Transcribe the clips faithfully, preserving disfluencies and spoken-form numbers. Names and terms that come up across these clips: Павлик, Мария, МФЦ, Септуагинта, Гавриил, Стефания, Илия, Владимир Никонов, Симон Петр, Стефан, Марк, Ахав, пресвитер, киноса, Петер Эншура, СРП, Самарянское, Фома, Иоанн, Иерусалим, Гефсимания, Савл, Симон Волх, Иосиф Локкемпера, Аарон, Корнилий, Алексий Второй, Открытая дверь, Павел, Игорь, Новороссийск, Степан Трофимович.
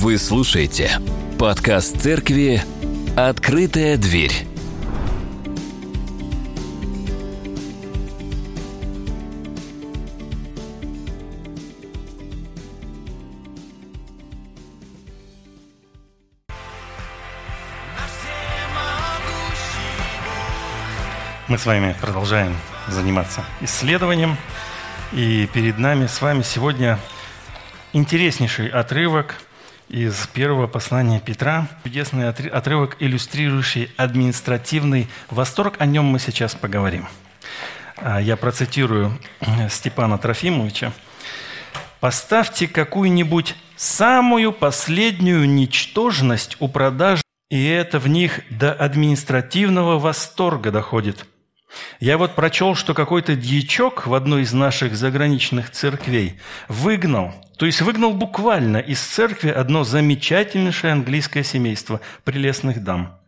Вы слушаете подкаст церкви «Открытая дверь». Мы с вами продолжаем заниматься исследованием, и перед нами с вами сегодня интереснейший отрывок из первого послания Петра. Чудесный отрывок, иллюстрирующий административный восторг. О нем мы сейчас поговорим. Я процитирую Степана Трофимовича. «Поставьте какую-нибудь самую последнюю ничтожность у продажи, и это в них до административного восторга доходит. Я вот прочел, что какой-то дьячок в одной из наших заграничных церквей выгнал, то есть выгнал буквально из церкви одно замечательнейшее английское семейство прелестных дам.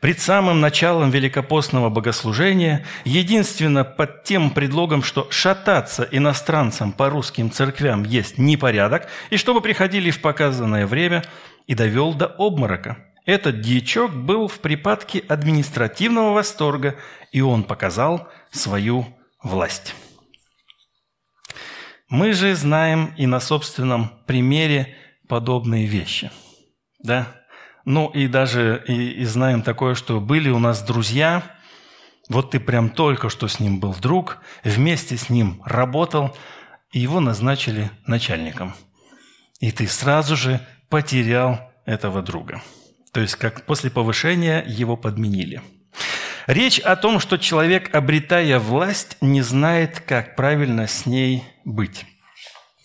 Пред самым началом великопостного богослужения, единственно под тем предлогом, что шататься иностранцам по русским церквям есть непорядок, и чтобы приходили в показанное время, и довел до обморока. Этот дьячок был в припадке административного восторга, и он показал свою власть». Мы же знаем и на собственном примере подобные вещи. Да? Ну и даже и, и знаем такое, что были у нас друзья, вот ты прям только что с ним был друг, вместе с ним работал, и его назначили начальником. И ты сразу же потерял этого друга. То есть, как после повышения его подменили. Речь о том, что человек, обретая власть, не знает, как правильно с ней быть.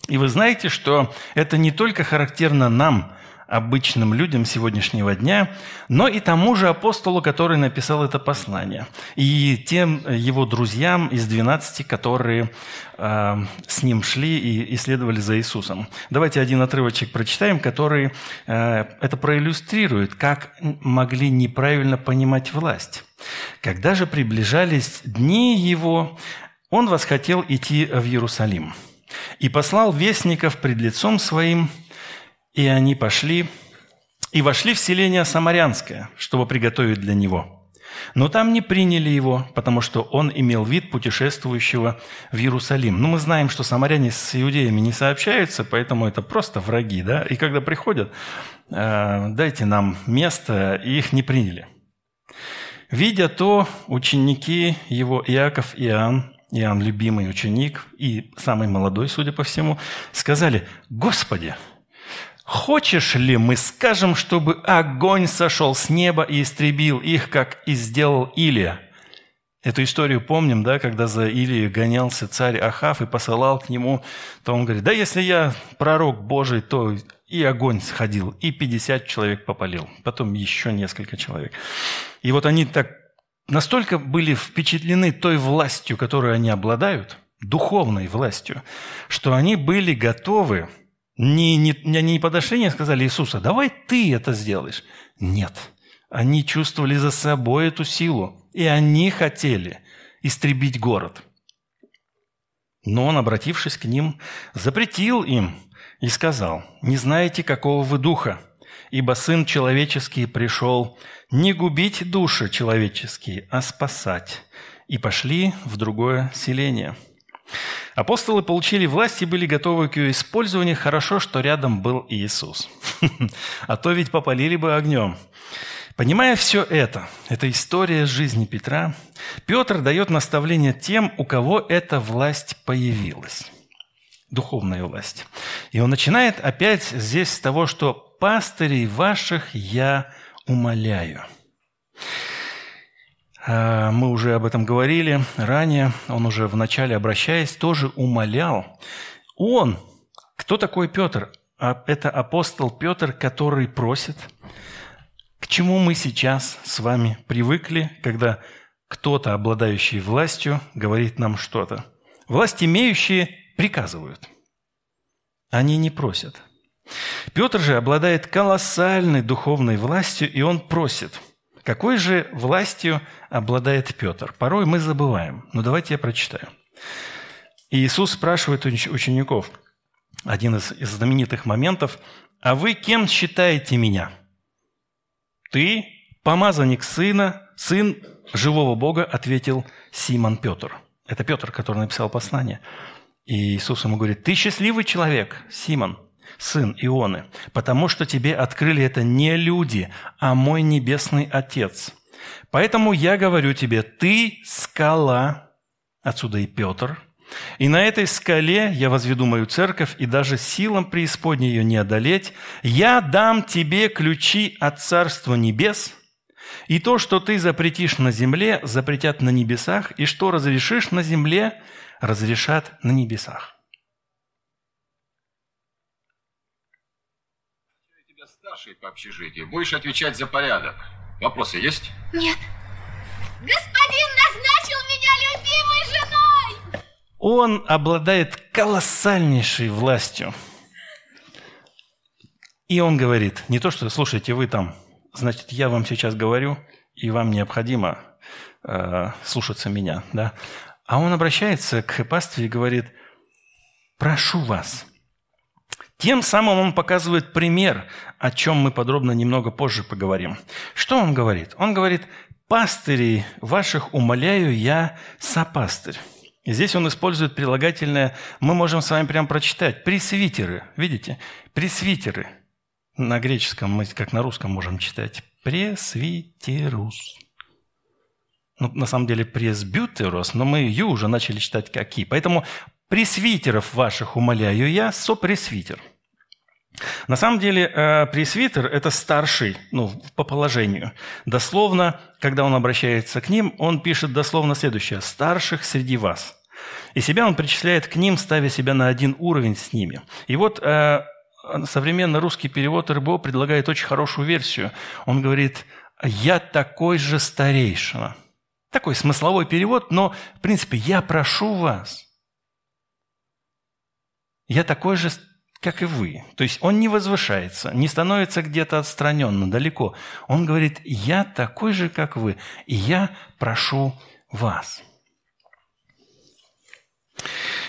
И вы знаете, что это не только характерно нам, обычным людям сегодняшнего дня, но и тому же апостолу, который написал это послание, и тем его друзьям из двенадцати, которые э, с ним шли и следовали за Иисусом. Давайте один отрывочек прочитаем, который э, это проиллюстрирует, как могли неправильно понимать власть. «Когда же приближались дни его, он восхотел идти в Иерусалим и послал вестников пред лицом своим, и они пошли и вошли в селение Самарянское, чтобы приготовить для него. Но там не приняли его, потому что он имел вид путешествующего в Иерусалим». Ну, мы знаем, что самаряне с иудеями не сообщаются, поэтому это просто враги, да? И когда приходят, дайте нам место, и их не приняли. «Видя то, ученики его Иаков и Иоанн, Иоанн любимый ученик и самый молодой, судя по всему, сказали: Господи, хочешь ли мы скажем, чтобы огонь сошел с неба и истребил их, как и сделал Илия?» Эту историю помним, да, когда за Илией гонялся царь Ахав и посылал к нему, то он говорит: да если я пророк Божий, то и огонь сходил, и пятьдесят человек попалил, потом еще несколько человек. И вот они так настолько были впечатлены той властью, которую они обладают, духовной властью, что они были готовы. Не, не, они не подошли, не сказали: Иисуса, давай ты это сделаешь. Нет. Они чувствовали за собой эту силу, и они хотели истребить город. Но он, обратившись к ним, запретил им и сказал: «Не знаете, какого вы духа, ибо Сын Человеческий пришел не губить души человеческие, а спасать». И пошли в другое селение. Апостолы получили власть и были готовы к ее использованию. Хорошо, что рядом был Иисус. А то ведь попалили бы огнем. Понимая все это, это история жизни Петра, Петр дает наставление тем, у кого эта власть появилась. Духовная власть. И он начинает опять здесь с того, что «пастырей ваших я умоляю». Мы уже об этом говорили ранее, он уже вначале, обращаясь, тоже умолял. Он, кто такой Петр? Это апостол Петр, который просит. К чему мы сейчас с вами привыкли, когда кто-то, обладающий властью, говорит нам что-то? Власть имеющие приказывают, они не просят. Петр же обладает колоссальной духовной властью, и он просит. Какой же властью обладает Петр? Порой мы забываем. Но давайте я прочитаю. Иисус спрашивает учеников: один из, из знаменитых моментов. «А вы кем считаете меня? Ты, помазанник сына, сын живого Бога», ответил Симон Петр. Это Петр, который написал послание. И Иисус ему говорит: «Ты счастливый человек, Симон, сын Ионы, потому что тебе открыли это не люди, а мой небесный Отец. Поэтому я говорю тебе, ты скала», отсюда и Петр, «и на этой скале я возведу мою церковь, и даже силам преисподней ее не одолеть. Я дам тебе ключи от Царства Небес, и то, что ты запретишь на земле, запретят на небесах, и что разрешишь на земле, разрешат на небесах». «Я тебя старший по общежитию, будешь отвечать за порядок. Вопросы есть?» «Нет». «Господин назначил меня любимой женой!» Он обладает колоссальнейшей властью. И он говорит, не то что «слушайте, вы там, значит, я вам сейчас говорю, и вам необходимо э, слушаться меня». Да? А он обращается к пастве и говорит: «Прошу вас». Тем самым он показывает пример, о чем мы подробно немного позже поговорим. Что он говорит? Он говорит: «Пастырей ваших умоляю я, сопастырь». И здесь он использует прилагательное, мы можем с вами прямо прочитать, «пресвитеры». Видите? «Пресвитеры». На греческом мы, как на русском, можем читать «пресвитерус». Ну, на самом деле «пресбютерус», но мы «ю» уже начали читать как «и». Поэтому «пресвитеров ваших умоляю я, сопресвитер». На самом деле пресвитер – это старший, ну, по положению. Дословно, когда он обращается к ним, он пишет дословно следующее: «старших среди вас». И себя он причисляет к ним, ставя себя на один уровень с ними. И вот современный русский перевод эр бэ о предлагает очень хорошую версию. Он говорит: «Я такой же старейшина». Такой смысловой перевод, но, в принципе, «я прошу вас». «Я такой же, как и вы». То есть он не возвышается, не становится где-то отстраненно, далеко. Он говорит: «Я такой же, как вы, и я прошу вас».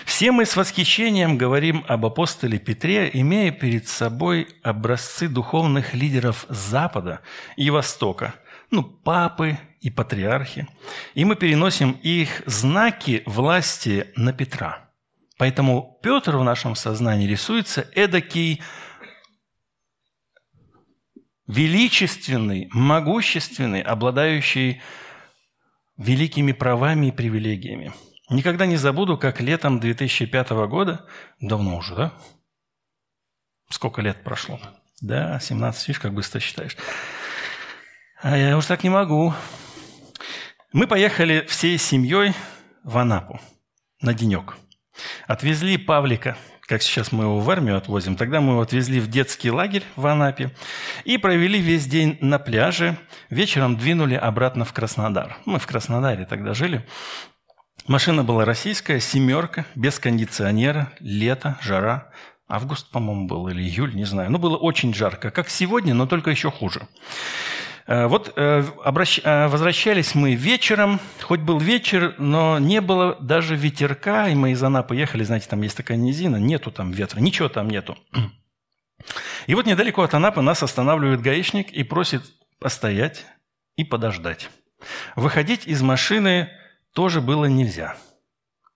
Все мы с восхищением говорим об апостоле Петре, имея перед собой образцы духовных лидеров Запада и Востока, ну, папы и патриархи, и мы переносим их знаки власти на Петра. Поэтому Петр в нашем сознании рисуется эдакий величественный, могущественный, обладающий великими правами и привилегиями. Никогда не забуду, как летом две тысячи пятого года, давно уже, да? Сколько лет прошло? Да, семнадцать, видишь, как быстро считаешь. А я уж так не могу. Мы поехали всей семьей в Анапу на денек. Отвезли Павлика, как сейчас мы его в армию отвозим, тогда мы его отвезли в детский лагерь в Анапе и провели весь день на пляже, вечером двинули обратно в Краснодар. Мы в Краснодаре тогда жили. Машина была российская, семерка, без кондиционера, лето, жара. Август, по-моему, был, или июль, не знаю. Но было очень жарко, как сегодня, но только еще хуже. Вот возвращались мы вечером, хоть был вечер, но не было даже ветерка, и мы из Анапы ехали, знаете, там есть такая низина, нету там ветра, ничего там нету. И вот недалеко от Анапы нас останавливает гаишник и просит постоять и подождать. Выходить из машины тоже было нельзя.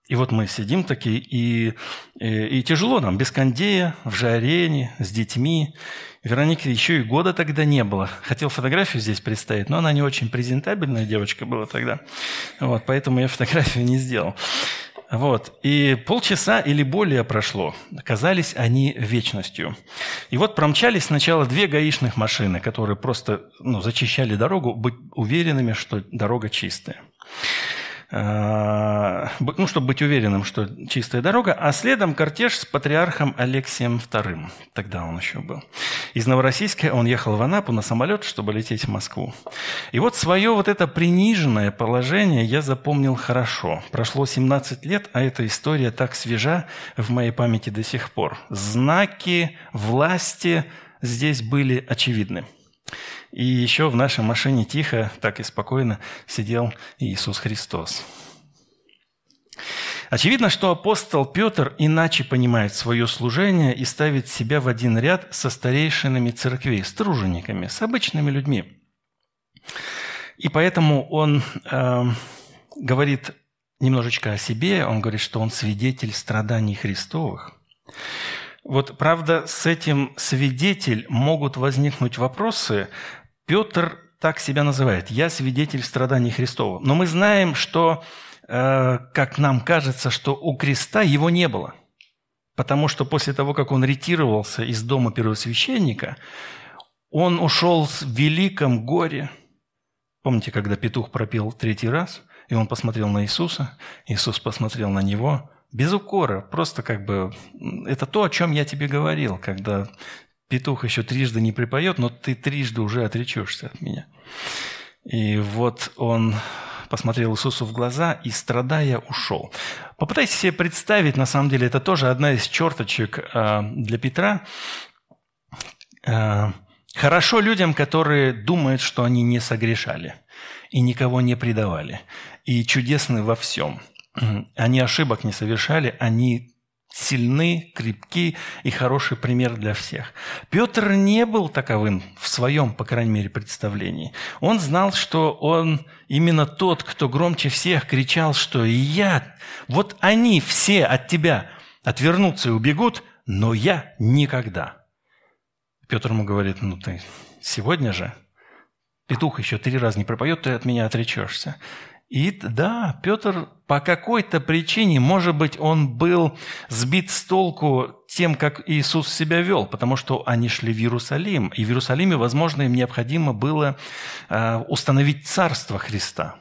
И вот мы сидим такие, и, и, и тяжело нам, без кондея, в жаре, с детьми. Вероники еще и года тогда не было. Хотел фотографию здесь представить, но она не очень презентабельная девочка была тогда. Вот, поэтому я фотографию не сделал. Вот. И полчаса или более прошло. Казались они вечностью. И вот промчались сначала две гаишных машины, которые просто, ну, зачищали дорогу, быть уверенными, что дорога чистая. Ну, чтобы быть уверенным, что чистая дорога, а следом кортеж с патриархом Алексием Вторым, тогда он еще был. Из Новороссийска он ехал в Анапу на самолет, чтобы лететь в Москву. И вот свое вот это приниженное положение я запомнил хорошо. Прошло семнадцать лет, а эта история так свежа в моей памяти до сих пор. Знаки власти здесь были очевидны. И еще в нашей машине тихо, так и спокойно сидел Иисус Христос. Очевидно, что апостол Петр иначе понимает свое служение и ставит себя в один ряд со старейшинами церквей, с тружениками, с обычными людьми. И поэтому он э, говорит немножечко о себе, он говорит, что он свидетель страданий Христовых. Вот, правда, с этим свидетель могут возникнуть вопросы. Петр так себя называет: «Я свидетель страданий Христовых». Но мы знаем, что, э, как нам кажется, что у креста его не было. Потому что после того, как он ретировался из дома первосвященника, он ушел в великом горе. Помните, когда петух пропел третий раз, и он посмотрел на Иисуса, Иисус посмотрел на него без укора, просто как бы это то, о чем я тебе говорил, когда петух еще трижды не припоет, но ты трижды уже отречешься от меня. И вот он посмотрел Иисусу в глаза и, страдая, ушел. Попытайтесь себе представить, на самом деле, это тоже одна из черточек для Петра. Хорошо людям, которые думают, что они не согрешали и никого не предавали, и чудесны во всем. Они ошибок не совершали, они сильны, крепки и хороший пример для всех. Петр не был таковым в своем, по крайней мере, представлении. Он знал, что он именно тот, кто громче всех кричал, что «Я, вот они все от тебя отвернутся и убегут, но я никогда». Петр ему говорит: ну ты сегодня же, петух еще три раза не пропоет, ты от меня отречешься. И да, Петр по какой-то причине, может быть, он был сбит с толку тем, как Иисус себя вел, потому что они шли в Иерусалим, и в Иерусалиме, возможно, им необходимо было установить царство Христа,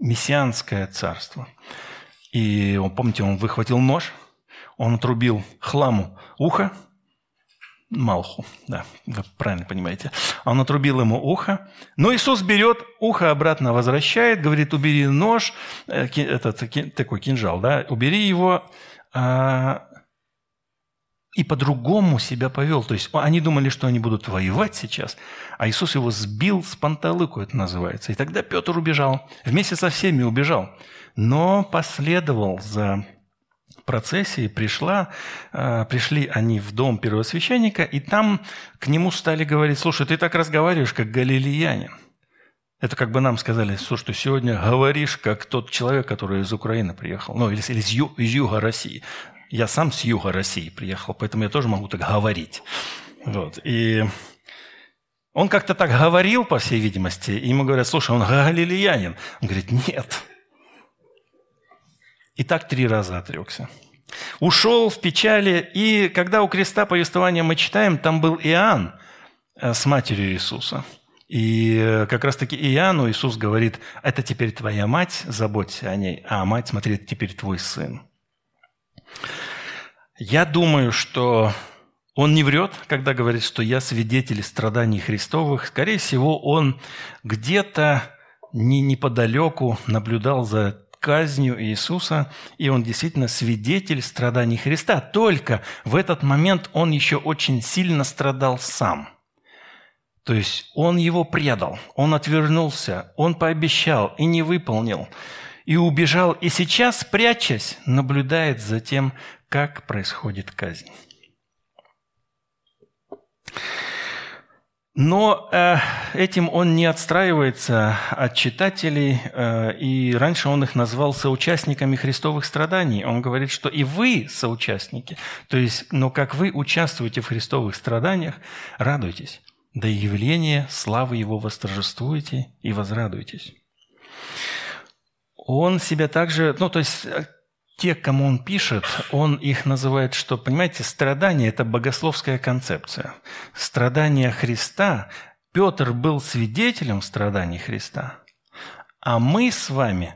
мессианское царство. И, помните, он выхватил нож, он отрубил хламу ухо, Малху, да, вы правильно понимаете. Он отрубил ему ухо, но Иисус берет ухо обратно, возвращает, говорит: убери нож, этот такой кинжал, да, убери его, и по-другому себя повел. То есть они думали, что они будут воевать сейчас, а Иисус его сбил с панталыку, это называется. И тогда Петр убежал, вместе со всеми убежал, но последовал за... процессии пришла, пришли они в дом первосвященника, и там к нему стали говорить: слушай, ты так разговариваешь, как галилеянин. Это как бы нам сказали: слушай, ты сегодня говоришь, как тот человек, который из Украины приехал, ну, или, или из, ю, из юга России. Я сам с юга России приехал, поэтому я тоже могу так говорить. Вот. И он как-то так говорил, по всей видимости, и ему говорят: слушай, он галилеянин. Он говорит: нет. И так три раза отрекся. Ушел в печали, и когда у креста повествования мы читаем, там был Иоанн с матерью Иисуса. И как раз-таки Иоанну Иисус говорит: это теперь твоя мать, заботься о ней, а мать, смотри, это теперь твой сын. Я думаю, что он не врет, когда говорит, что я свидетель страданий Христовых. Скорее всего, он где-то не неподалеку наблюдал за казнью Иисуса, и он действительно свидетель страданий Христа. Только в этот момент он еще очень сильно страдал сам. То есть он его предал, он отвернулся, он пообещал и не выполнил, и убежал, и сейчас, прячась, наблюдает за тем, как происходит казнь. Но э, этим он не отстраивается от читателей, э, и раньше он их назвал соучастниками Христовых страданий. Он говорит, что и вы соучастники, то есть, но как вы участвуете в Христовых страданиях, радуйтесь, да и явление славы Его восторжествуете и возрадуйтесь. Он себя также, ну то есть те, кому он пишет, он их называет, что, понимаете, страдание – это богословская концепция. Страдание Христа, Петр был свидетелем страданий Христа, а мы с вами,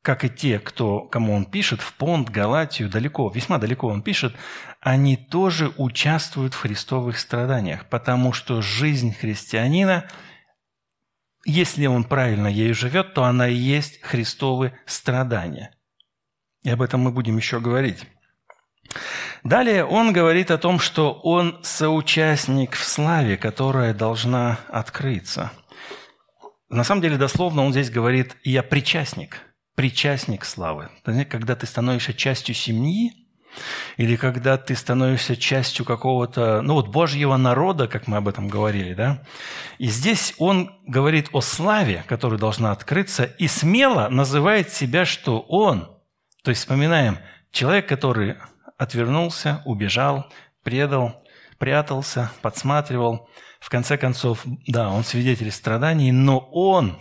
как и те, кто, кому он пишет, в Понт, Галатию, далеко, весьма далеко он пишет, они тоже участвуют в Христовых страданиях, потому что жизнь христианина, если он правильно ею живет, то она и есть Христовы страдания. И об этом мы будем еще говорить. Далее он говорит о том, что он соучастник в славе, которая должна открыться. На самом деле, дословно он здесь говорит: «Я причастник причастник славы. Когда ты становишься частью семьи, или когда ты становишься частью какого-то, ну вот, Божьего народа, как мы об этом говорили, да? И здесь он говорит о славе, которая должна открыться, и смело называет себя, что он. То есть вспоминаем, человек, который отвернулся, убежал, предал, прятался, подсматривал. В конце концов, да, он свидетель страданий, но он...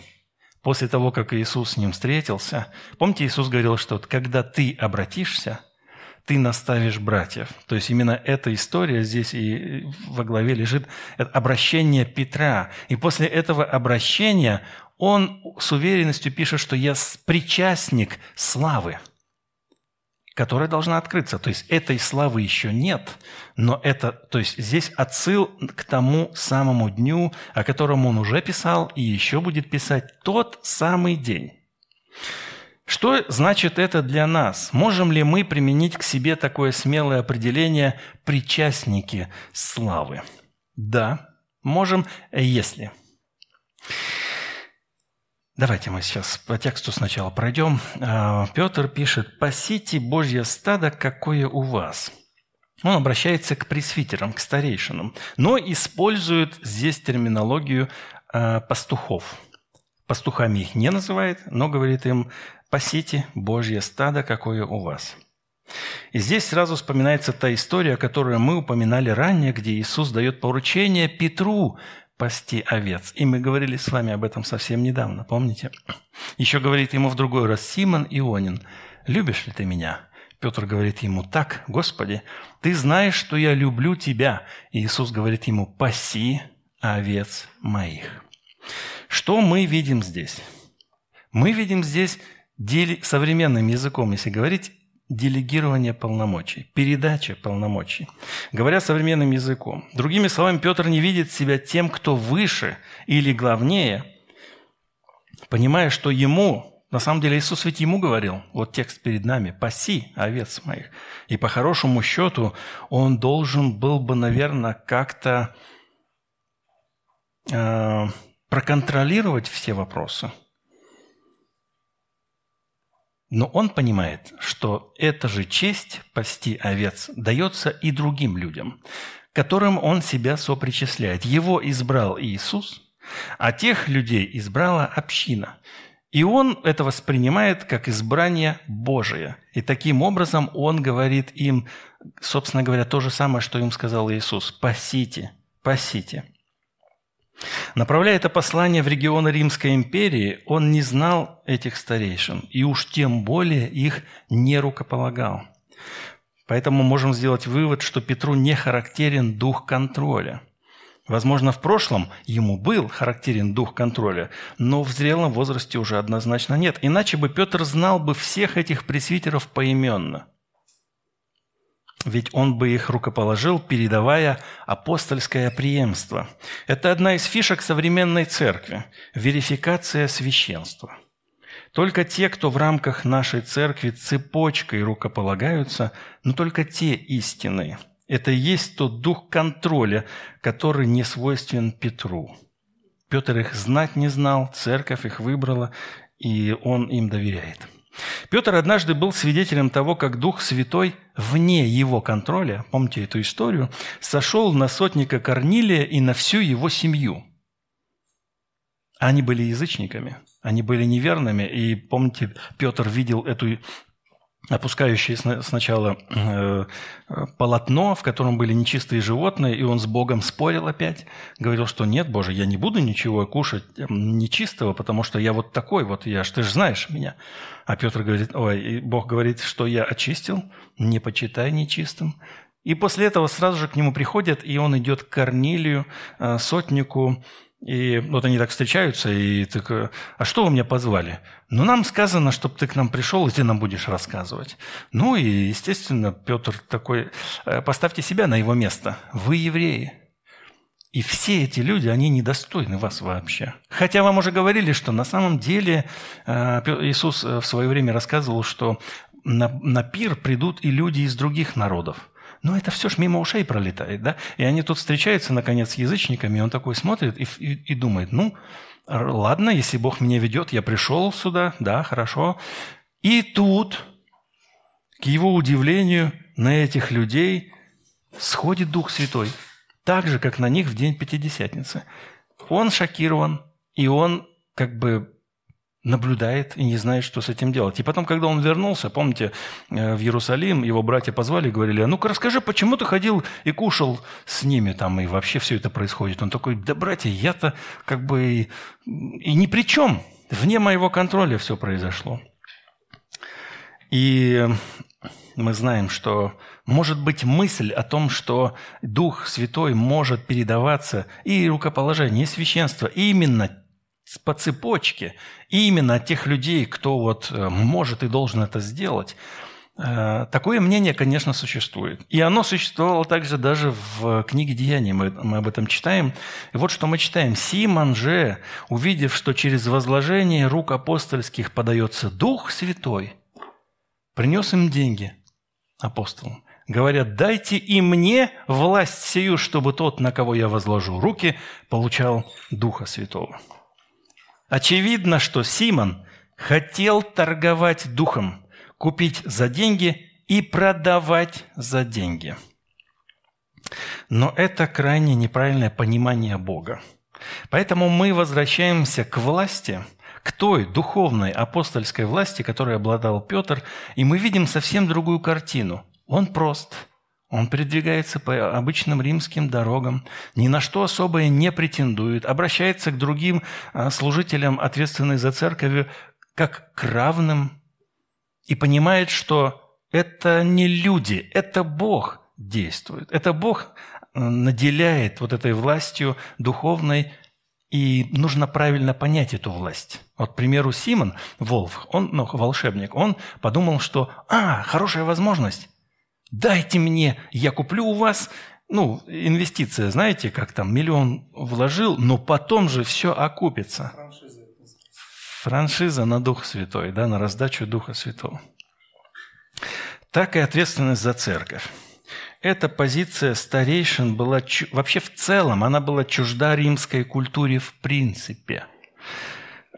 После того, как Иисус с ним встретился, помните, Иисус говорил, что когда ты обратишься, ты наставишь братьев. То есть именно эта история здесь и во главе лежит, это обращение Петра. И после этого обращения он с уверенностью пишет, что я причастник славы, которая должна открыться. То есть этой славы еще нет, но это, то есть здесь отсыл к тому самому дню, о котором он уже писал и еще будет писать, тот самый день. Что значит это для нас? Можем ли мы применить к себе такое смелое определение «причастники славы»? Да, можем, если... Давайте мы сейчас по тексту сначала пройдем. Петр пишет: «Пасите Божье стадо, какое у вас». Он обращается к пресвитерам, к старейшинам, но использует здесь терминологию пастухов. Пастухами их не называет, но говорит им: «Пасите Божье стадо, какое у вас». И здесь сразу вспоминается та история, которую мы упоминали ранее, где Иисус дает поручение Петру пасти овец. И мы говорили с вами об этом совсем недавно, помните? Еще говорит ему в другой раз: «Симон Ионин, любишь ли ты меня?» Петр говорит ему: «Так, Господи, ты знаешь, что я люблю тебя». И Иисус говорит ему: «Паси овец моих». Что мы видим здесь? Мы видим здесь, современным языком, если говорить, делегирование полномочий, передача полномочий. Говоря современным языком, другими словами, Петр не видит себя тем, кто выше или главнее, понимая, что ему, на самом деле Иисус ведь ему говорил, вот текст перед нами: «Паси овец моих». И по хорошему счету он должен был бы, наверное, как-то э, проконтролировать все вопросы. Но он понимает, что эта же честь пасти овец дается и другим людям, которым он себя сопричисляет. Его избрал Иисус, а тех людей избрала община. И он это воспринимает как избрание Божие. И таким образом он говорит им, собственно говоря, то же самое, что им сказал Иисус: «Пасите, пасите». Направляя это послание в регионы Римской империи, он не знал этих старейшин и уж тем более их не рукополагал. Поэтому можем сделать вывод, что Петру не характерен дух контроля. Возможно, в прошлом ему был характерен дух контроля, но в зрелом возрасте уже однозначно нет. Иначе бы Петр знал бы всех этих пресвитеров поименно. Ведь он бы их рукоположил, передавая апостольское преемство. Это одна из фишек современной церкви – верификация священства. Только те, кто в рамках нашей церкви цепочкой рукополагаются, но только те истинные. Это и есть тот дух контроля, который не свойствен Петру. Петр их знать не знал, церковь их выбрала, и он им доверяет. Петр однажды был свидетелем того, как Дух Святой вне его контроля, помните эту историю, сошел на сотника Корнилия и на всю его семью. Они были язычниками, они были неверными, и помните, Петр видел эту опускающееся сначала э, полотно, в котором были нечистые животные, и он с Богом спорил опять, говорил, что нет, Боже, я не буду ничего кушать нечистого, потому что я вот такой, вот я ж, ты же знаешь меня. А Петр говорит, ой, и Бог говорит, что я очистил, не почитай нечистым. И после этого сразу же к нему приходят, и он идет к Корнилию, сотнику, и вот они так встречаются, и так: «А что вы меня позвали?» «Ну, нам сказано, чтобы ты к нам пришел, и ты нам будешь рассказывать». Ну и, естественно, Петр такой: «Поставьте себя на его место. Вы евреи. И все эти люди, они недостойны вас вообще. Хотя вам уже говорили, что на самом деле Иисус в свое время рассказывал, что на, на пир придут и люди из других народов. Но это все ж мимо ушей пролетает, да? И они тут встречаются, наконец, с язычниками, и он такой смотрит и, и, и думает, ну, ладно, если Бог меня ведет, я пришел сюда, да, хорошо. И тут, к его удивлению, на этих людей сходит Дух Святой, так же, как на них в день Пятидесятницы. Он шокирован, и он как бы наблюдает и не знает, что с этим делать. И потом, когда он вернулся, помните, в Иерусалим, его братья позвали и говорили, а ну-ка расскажи, почему ты ходил и кушал с ними там, и вообще все это происходит. Он такой, да, братья, я-то как бы и, и ни при чем, вне моего контроля все произошло. И мы знаем, что может быть мысль о том, что Дух Святой может передаваться и рукоположение, и священство, и именно по цепочке, и именно от тех людей, кто вот может и должен это сделать. Такое мнение, конечно, существует. И оно существовало также даже в книге «Деяний». Мы, мы об этом читаем. И вот что мы читаем. «Симон же, увидев, что через возложение рук апостольских подается Дух Святой, принес им деньги апостолам. Говорят, дайте и мне власть сию, чтобы тот, на кого я возложу руки, получал Духа Святого». Очевидно, что Симон хотел торговать духом, купить за деньги и продавать за деньги. Но это крайне неправильное понимание Бога. Поэтому мы возвращаемся к власти, к той духовной апостольской власти, которой обладал Петр, и мы видим совсем другую картину. Он прост, он передвигается по обычным римским дорогам, ни на что особое не претендует, обращается к другим служителям, ответственным за церковь, как к равным, и понимает, что это не люди, это Бог действует, это Бог наделяет вот этой властью духовной. И нужно правильно понять эту власть. Вот, к примеру, Симон Волх, он, ну, волшебник, он подумал, что «А, хорошая возможность, дайте мне, я куплю у вас». Ну, инвестиция, знаете, как там, миллион вложил, но потом же все окупится. Франшиза. Франшиза на Дух Святой, да, на раздачу Духа Святого. Так и ответственность за церковь. Эта позиция старейшин была... Вообще в целом она была чужда римской культуре в принципе.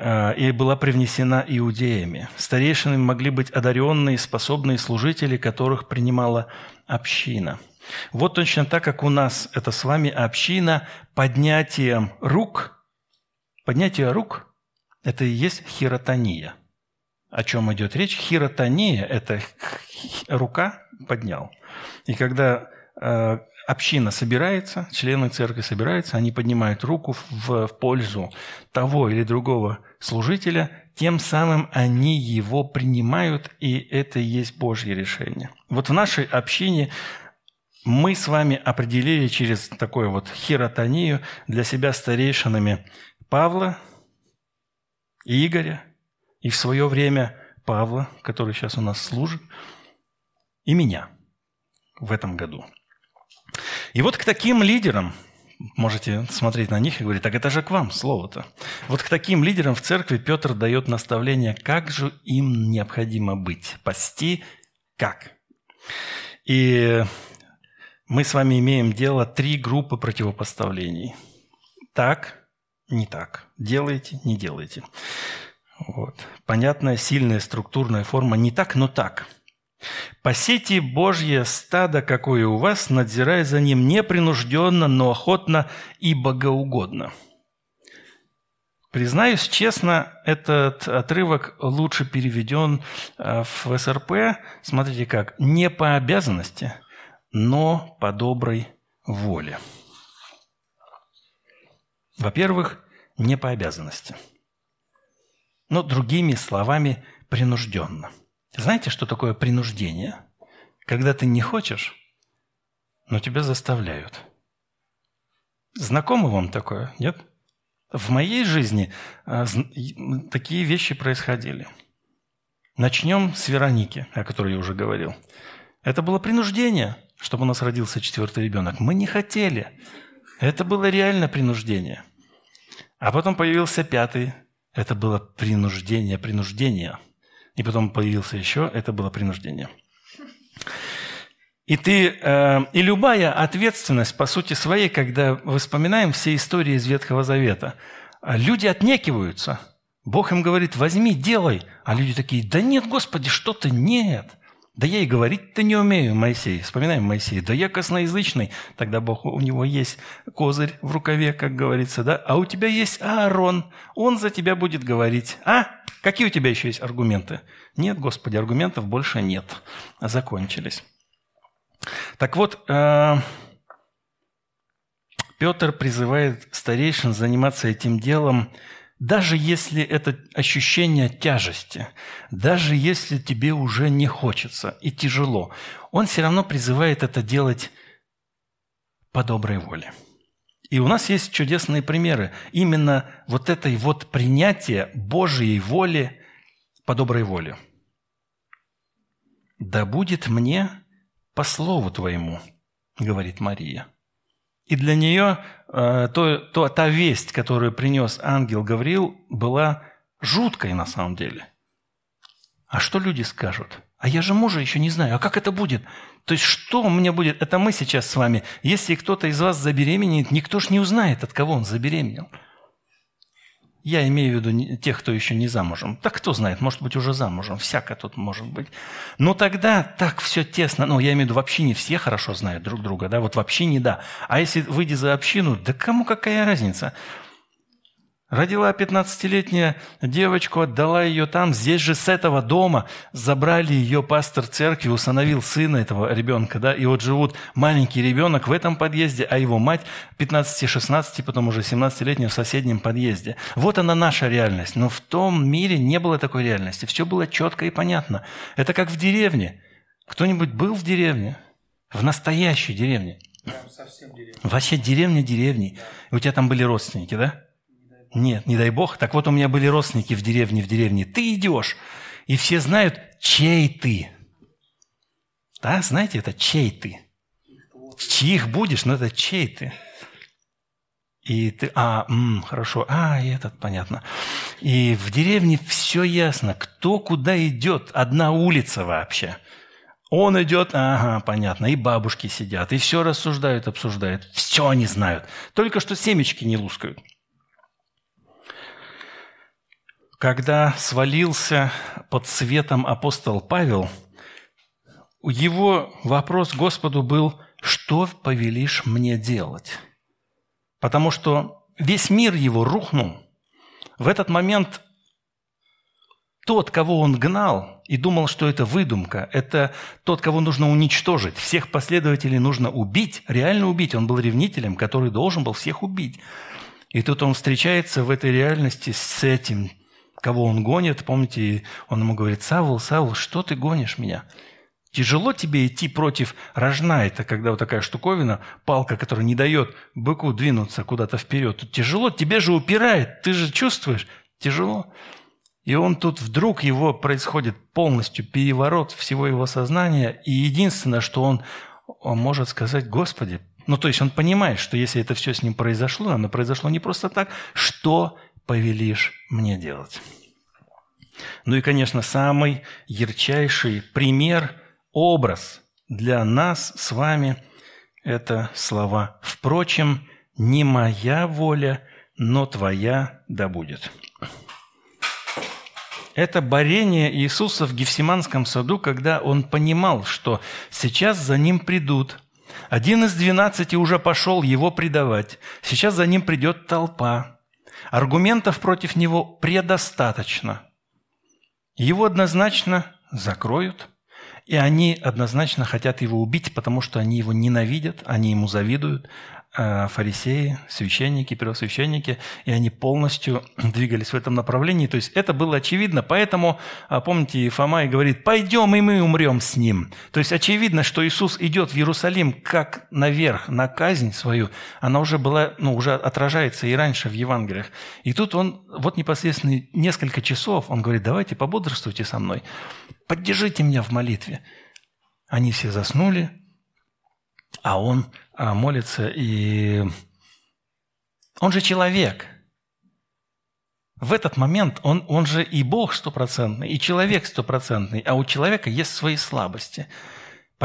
И была привнесена иудеями. Старейшинами могли быть одаренные, способные служители, которых принимала община. Вот точно так, как у нас это с вами община, поднятием рук. Поднятие рук – это и есть хиротония. О чем идет речь? Хиротония – это рука поднял. И когда э, община собирается, члены церкви собираются, они поднимают руку в, в пользу того или другого служителя, тем самым они его принимают, и это и есть Божье решение. Вот в нашей общине мы с вами определили через такую вот хиротонию для себя старейшинами Павла и Игоря, и в свое время Павла, который сейчас у нас служит, и меня в этом году. И вот к таким лидерам, можете смотреть на них и говорить, так это же к вам слово-то. Вот к таким лидерам в церкви Петр дает наставление, как же им необходимо быть, пасти как. И мы с вами имеем дело три группы противопоставлений. Так, не так. Делаете, не делаете. Вот. Понятная, сильная структурная форма не так, но так. «Пасите Божье стадо, какое у вас, надзирая за ним непринужденно, но охотно и богоугодно». Признаюсь честно, этот отрывок лучше переведен в эс эр пэ, смотрите как, «не по обязанности, но по доброй воле». Во-первых, не по обязанности, но другими словами «принужденно». Знаете, что такое принуждение? Когда ты не хочешь, но тебя заставляют. Знакомо вам такое, нет? В моей жизни такие вещи происходили. Начнем с Вероники, о которой я уже говорил. Это было принуждение, чтобы у нас родился четвертый ребенок. Мы не хотели. Это было реально принуждение. А потом появился пятый. Это было принуждение, принуждение. И потом появился еще, это было принуждение. И, ты, э, и любая ответственность, по сути своей, когда вспоминаем все истории из Ветхого Завета, люди отнекиваются. Бог им говорит: возьми, делай. А люди такие: да нет, Господи, что-то нет. Да я и говорить-то не умею, Моисей. Вспоминаем Моисея. Да я косноязычный. Тогда Бог, у него есть козырь в рукаве, как говорится, да? А у тебя есть Аарон. Он за тебя будет говорить. А? Какие у тебя еще есть аргументы? Нет, Господи, аргументов больше нет. Закончились. Так вот, Петр призывает старейшин заниматься этим делом, даже если это ощущение тяжести, даже если тебе уже не хочется и тяжело, он все равно призывает это делать по доброй воле. И у нас есть чудесные примеры именно вот этой вот принятия Божьей воли по доброй воле. «Да будет мне по слову твоему», говорит Мария. И для нее э, то, то, та весть, которую принес ангел Гавриил, была жуткой на самом деле. А что люди скажут? А я же мужа еще не знаю. А как это будет? То есть что у меня будет? Это мы сейчас с вами. Если кто-то из вас забеременеет, никто ж не узнает, от кого он забеременел. Я имею в виду тех, кто еще не замужем. Так кто знает, может быть, уже замужем. Всяко тут может быть. Но тогда так все тесно. Ну, я имею в виду, в общине все хорошо знают друг друга. Да? Вот в общине, да. А если выйди за общину, да кому какая разница? Родила пятнадцатилетняя девочку, отдала ее там. Здесь же с этого дома забрали ее пастор церкви, усыновил сына этого ребенка. Да? И вот живут маленький ребенок в этом подъезде, а его мать пятнадцати-шестнадцати, потом уже семнадцатилетняя в соседнем подъезде. Вот она наша реальность. Но в том мире не было такой реальности. Все было четко и понятно. Это как в деревне. Кто-нибудь был в деревне? В настоящей деревне? Прям совсем деревня. Вообще деревня деревней. Да. У тебя там были родственники, да? Нет, не дай бог. Так вот, у меня были родственники в деревне, в деревне. Ты идешь, и все знают, чей ты. Да, знаете, это чей ты. Чьих будешь, но это чей ты. И ты, а, м, хорошо, а, и этот, понятно. И в деревне все ясно, кто куда идет, одна улица вообще. Он идет, ага, понятно, и бабушки сидят, и все рассуждают, обсуждают, все они знают. Только что семечки не лускают. Когда свалился под светом апостол Павел, его вопрос Господу был: «Что повелишь мне делать?» Потому что весь мир его рухнул. В этот момент тот, кого он гнал и думал, что это выдумка, это тот, кого нужно уничтожить. Всех последователей нужно убить, реально убить. Он был ревнителем, который должен был всех убить. И тут он встречается в этой реальности с этим, кого он гонит. Помните, он ему говорит: «Савл, Савл, что ты гонишь меня? Тяжело тебе идти против рожна». Это когда вот такая штуковина, палка, которая не дает быку двинуться куда-то вперед. Тут тяжело, тебе же упирает, ты же чувствуешь, тяжело. И он тут вдруг, его происходит полностью переворот всего его сознания. И единственное, что он, он может сказать: «Господи». Ну, то есть он понимает, что если это все с ним произошло, оно произошло не просто так, что повелишь мне делать. Ну и, конечно, самый ярчайший пример, образ для нас с вами – это слова: «Впрочем, не моя воля, но твоя да будет». Это борение Иисуса в Гефсиманском саду, когда он понимал, что сейчас за ним придут. Один из двенадцати уже пошел его предавать. Сейчас за ним придет толпа. Аргументов против него предостаточно. Его однозначно закроют, и они однозначно хотят его убить, потому что они его ненавидят, они ему завидуют, фарисеи, священники, первосвященники, и они полностью двигались в этом направлении. То есть это было очевидно, поэтому, помните, Фома и говорит: «Пойдем, и мы умрем с ним». То есть очевидно, что Иисус идет в Иерусалим как наверх, на казнь свою. Она уже была, ну, уже отражается и раньше в Евангелиях. И тут он, вот непосредственно несколько часов, он говорит: «Давайте пободрствуйте со мной, поддержите меня в молитве». Они все заснули, а он молится, и он же человек. В этот момент он, он же и Бог стопроцентный, и человек стопроцентный, а у человека есть свои слабости.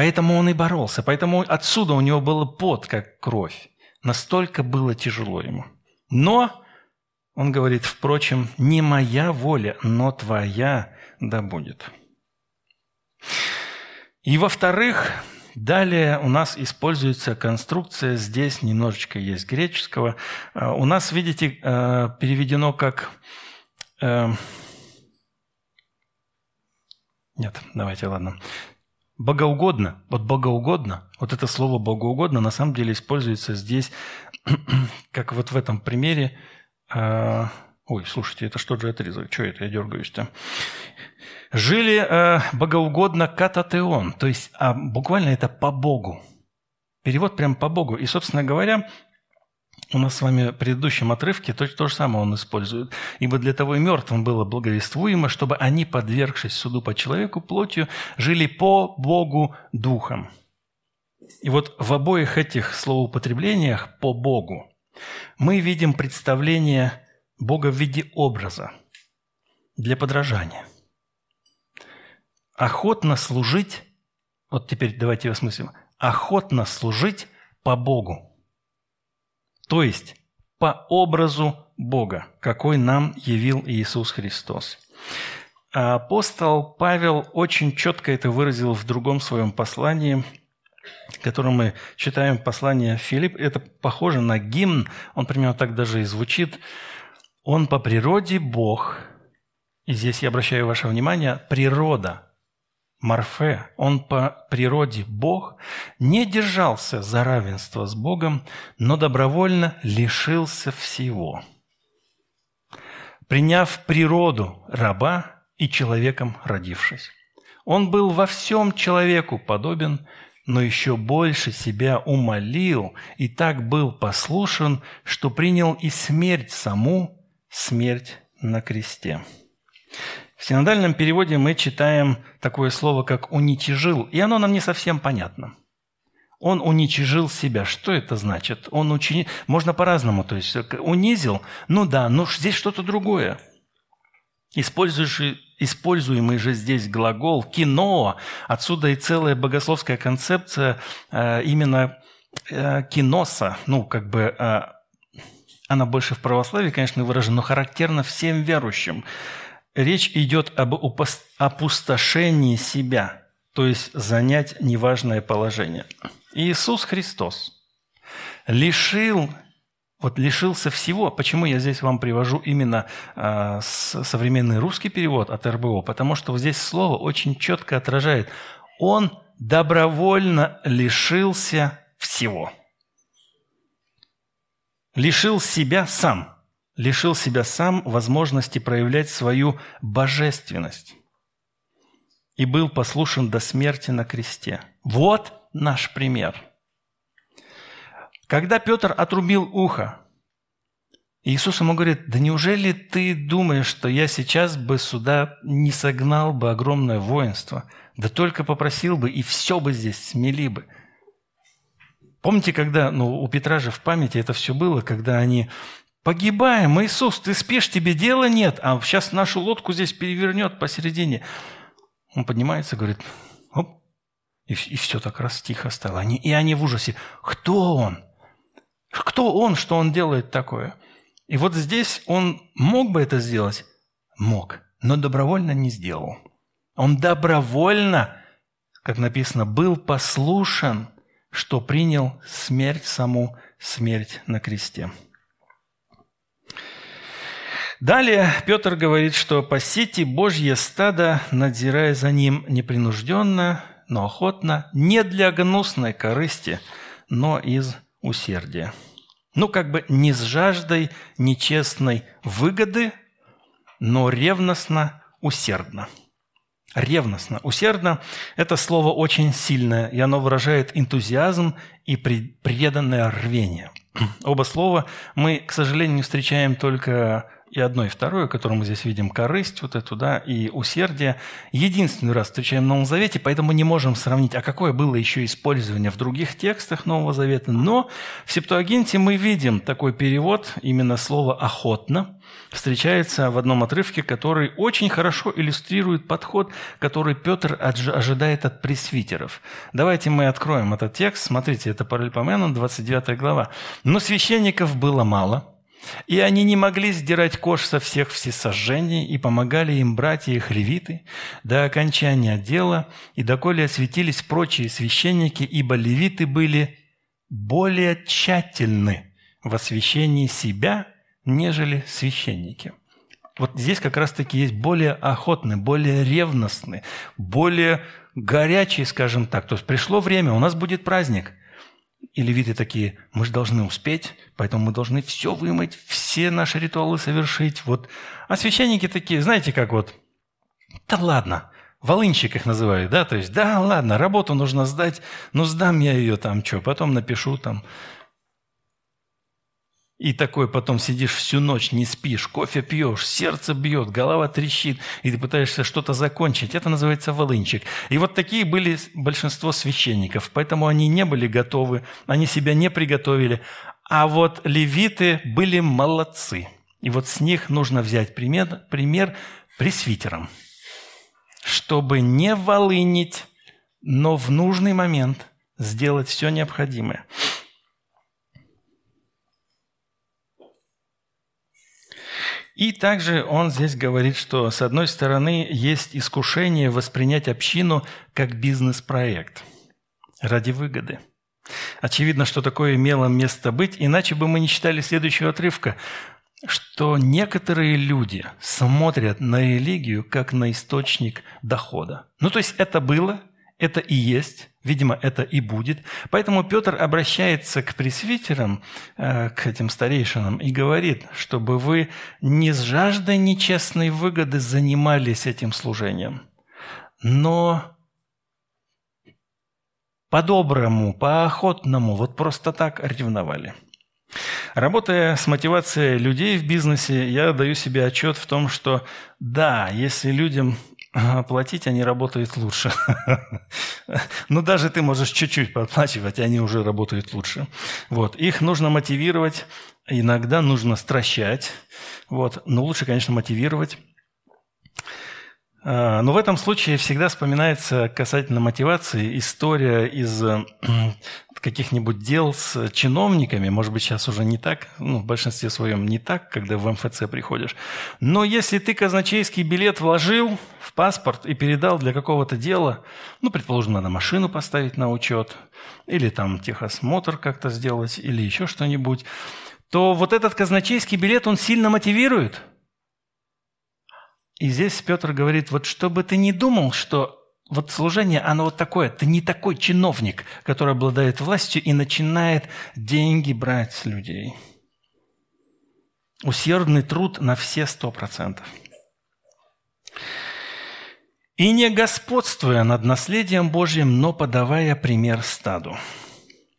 Поэтому он и боролся, поэтому отсюда у него был пот, как кровь. Настолько было тяжело ему. Но, он говорит, впрочем, не моя воля, но твоя да будет. И во-вторых, далее у нас используется конструкция, здесь немножечко есть греческого. У нас, видите, переведено как... Нет, давайте, ладно. Богоугодно, вот богоугодно, вот это слово богоугодно на самом деле используется здесь, как вот в этом примере. Ой, слушайте, это что же отрезок? Что это я дергаюсь-то? Жили э, богоугодно кататеон, то есть а, буквально это по Богу. Перевод прям по Богу. И, собственно говоря, у нас с вами в предыдущем отрывке то, то же самое он использует. «Ибо для того и мертвым было благовествуемо, чтобы они, подвергшись суду по человеку плотью, жили по Богу духом». И вот в обоих этих словоупотреблениях «по Богу» мы видим представление Бога в виде образа для подражания. Охотно служить, вот теперь давайте осмыслим, охотно служить по Богу, то есть по образу Бога, какой нам явил Иисус Христос. Апостол Павел очень четко это выразил в другом своем послании, которое мы читаем, послание Филипп. Это похоже на гимн, он примерно так даже и звучит. «Он по природе Бог». И здесь я обращаю ваше внимание, природа. Морфе, он по природе Бог, не держался за равенство с Богом, но добровольно лишился всего, приняв природу раба и человеком родившись. Он был во всем человеку подобен, но еще больше себя умолил и так был послушен, что принял и смерть саму, смерть на кресте». В синодальном переводе мы читаем такое слово, как «уничижил», и оно нам не совсем понятно. Он уничижил себя. Что это значит? Он учини... Можно по-разному, то есть унизил, ну да, но здесь что-то другое. Использующий, используемый же здесь глагол «киноа», отсюда и целая богословская концепция э, именно э, «киноса», ну как бы... Э, она больше в православии, конечно, выражена, но характерна всем верующим. Речь идет об опустошении себя, то есть занять неважное положение. Иисус Христос лишил, вот лишился всего. Почему я здесь вам привожу именно э, современный русский перевод от эр бэ о? Потому что здесь слово очень четко отражает. Он добровольно лишился всего. Лишил себя сам. лишил себя сам возможности проявлять свою божественность и был послушен до смерти на кресте. Вот наш пример. Когда Петр отрубил ухо, Иисус ему говорит: «Да неужели ты думаешь, что я сейчас бы сюда не согнал бы огромное воинство, да только попросил бы, и все бы здесь смели бы?» Помните, когда, ну, у Петра же в памяти это все было, когда они... «Погибаем, Иисус, ты спишь, тебе дела нет, а сейчас нашу лодку здесь перевернет посередине». Он поднимается, говорит, оп, и, и все так раз тихо стало. Они, и они в ужасе. Кто он? Кто он, что он делает такое? И вот здесь он мог бы это сделать? Мог, но добровольно не сделал. Он добровольно, как написано, был послушен, что принял смерть саму, смерть на кресте. Далее Петр говорит, что «пасите Божье стадо, надзирая за ним непринужденно, но охотно, не для гнусной корысти, но из усердия». Ну, как бы не с жаждой нечестной выгоды, но ревностно, усердно. Ревностно, усердно – это слово очень сильное, и оно выражает энтузиазм и преданное рвение. Оба слова мы, к сожалению, встречаем только и одно, и второе, которое мы здесь видим, корысть вот эту, да, и усердие, единственный раз встречаем в Новом Завете, поэтому не можем сравнить, а какое было еще использование в других текстах Нового Завета. Но в Септуагинте мы видим такой перевод, именно слово «охотно» встречается в одном отрывке, который очень хорошо иллюстрирует подход, который Петр ожидает от пресвитеров. Давайте мы откроем этот текст. Смотрите, это Паралипоменон, двадцать девятая глава. «Но священников было мало, и они не могли сдирать кож со всех всесожжений, и помогали им братья их левиты до окончания дела, и доколе освятились прочие священники, ибо левиты были более тщательны в освящении себя, нежели священники». Вот здесь как раз-таки есть более охотные, более ревностные, более горячие, скажем так. То есть пришло время, у нас будет праздник. И левиты такие: мы же должны успеть, поэтому мы должны все вымыть, все наши ритуалы совершить. Вот. А священники такие, знаете, как вот, да ладно, волынщик их называют, да, то есть, да ладно, работу нужно сдать, ну сдам я ее там, что, потом напишу там. И такой потом сидишь всю ночь, не спишь, кофе пьешь, сердце бьет, голова трещит, и ты пытаешься что-то закончить. Это называется волынчик. И вот такие были большинство священников, поэтому они не были готовы, они себя не приготовили. А вот левиты были молодцы. И вот с них нужно взять пример, пример пресвитерам, чтобы не волынить, но в нужный момент сделать все необходимое. И также он здесь говорит, что с одной стороны есть искушение воспринять общину как бизнес-проект ради выгоды. Очевидно, что такое имело место быть, иначе бы мы не читали следующего отрывка, что некоторые люди смотрят на религию как на источник дохода. Ну, то есть это было, это и есть, видимо, это и будет. Поэтому Петр обращается к пресвитерам, к этим старейшинам, и говорит, чтобы вы не с жаждой нечестной выгоды занимались этим служением, но по-доброму, по-охотному, вот просто так ревновали. Работая с мотивацией людей в бизнесе, я даю себе отчет в том, что да, если людям платить, они работают лучше. Но даже ты можешь чуть-чуть подплачивать, они уже работают лучше. Вот. Их нужно мотивировать, иногда нужно стращать. Вот. Но лучше, конечно, мотивировать. Но в этом случае всегда вспоминается касательно мотивации история из каких-нибудь дел с чиновниками, может быть, сейчас уже не так, ну, в большинстве своем не так, когда в эм эф цэ приходишь. Но если ты казначейский билет вложил в паспорт и передал для какого-то дела, ну, предположим, надо машину поставить на учет, или там техосмотр как-то сделать, или еще что-нибудь, то вот этот казначейский билет, он сильно мотивирует. И здесь Петр говорит, вот чтобы ты не думал, что вот служение, оно вот такое. Ты не такой чиновник, который обладает властью и начинает деньги брать с людей. Усердный труд на все сто процентов. «И не господствуя над наследием Божьим, но подавая пример стаду».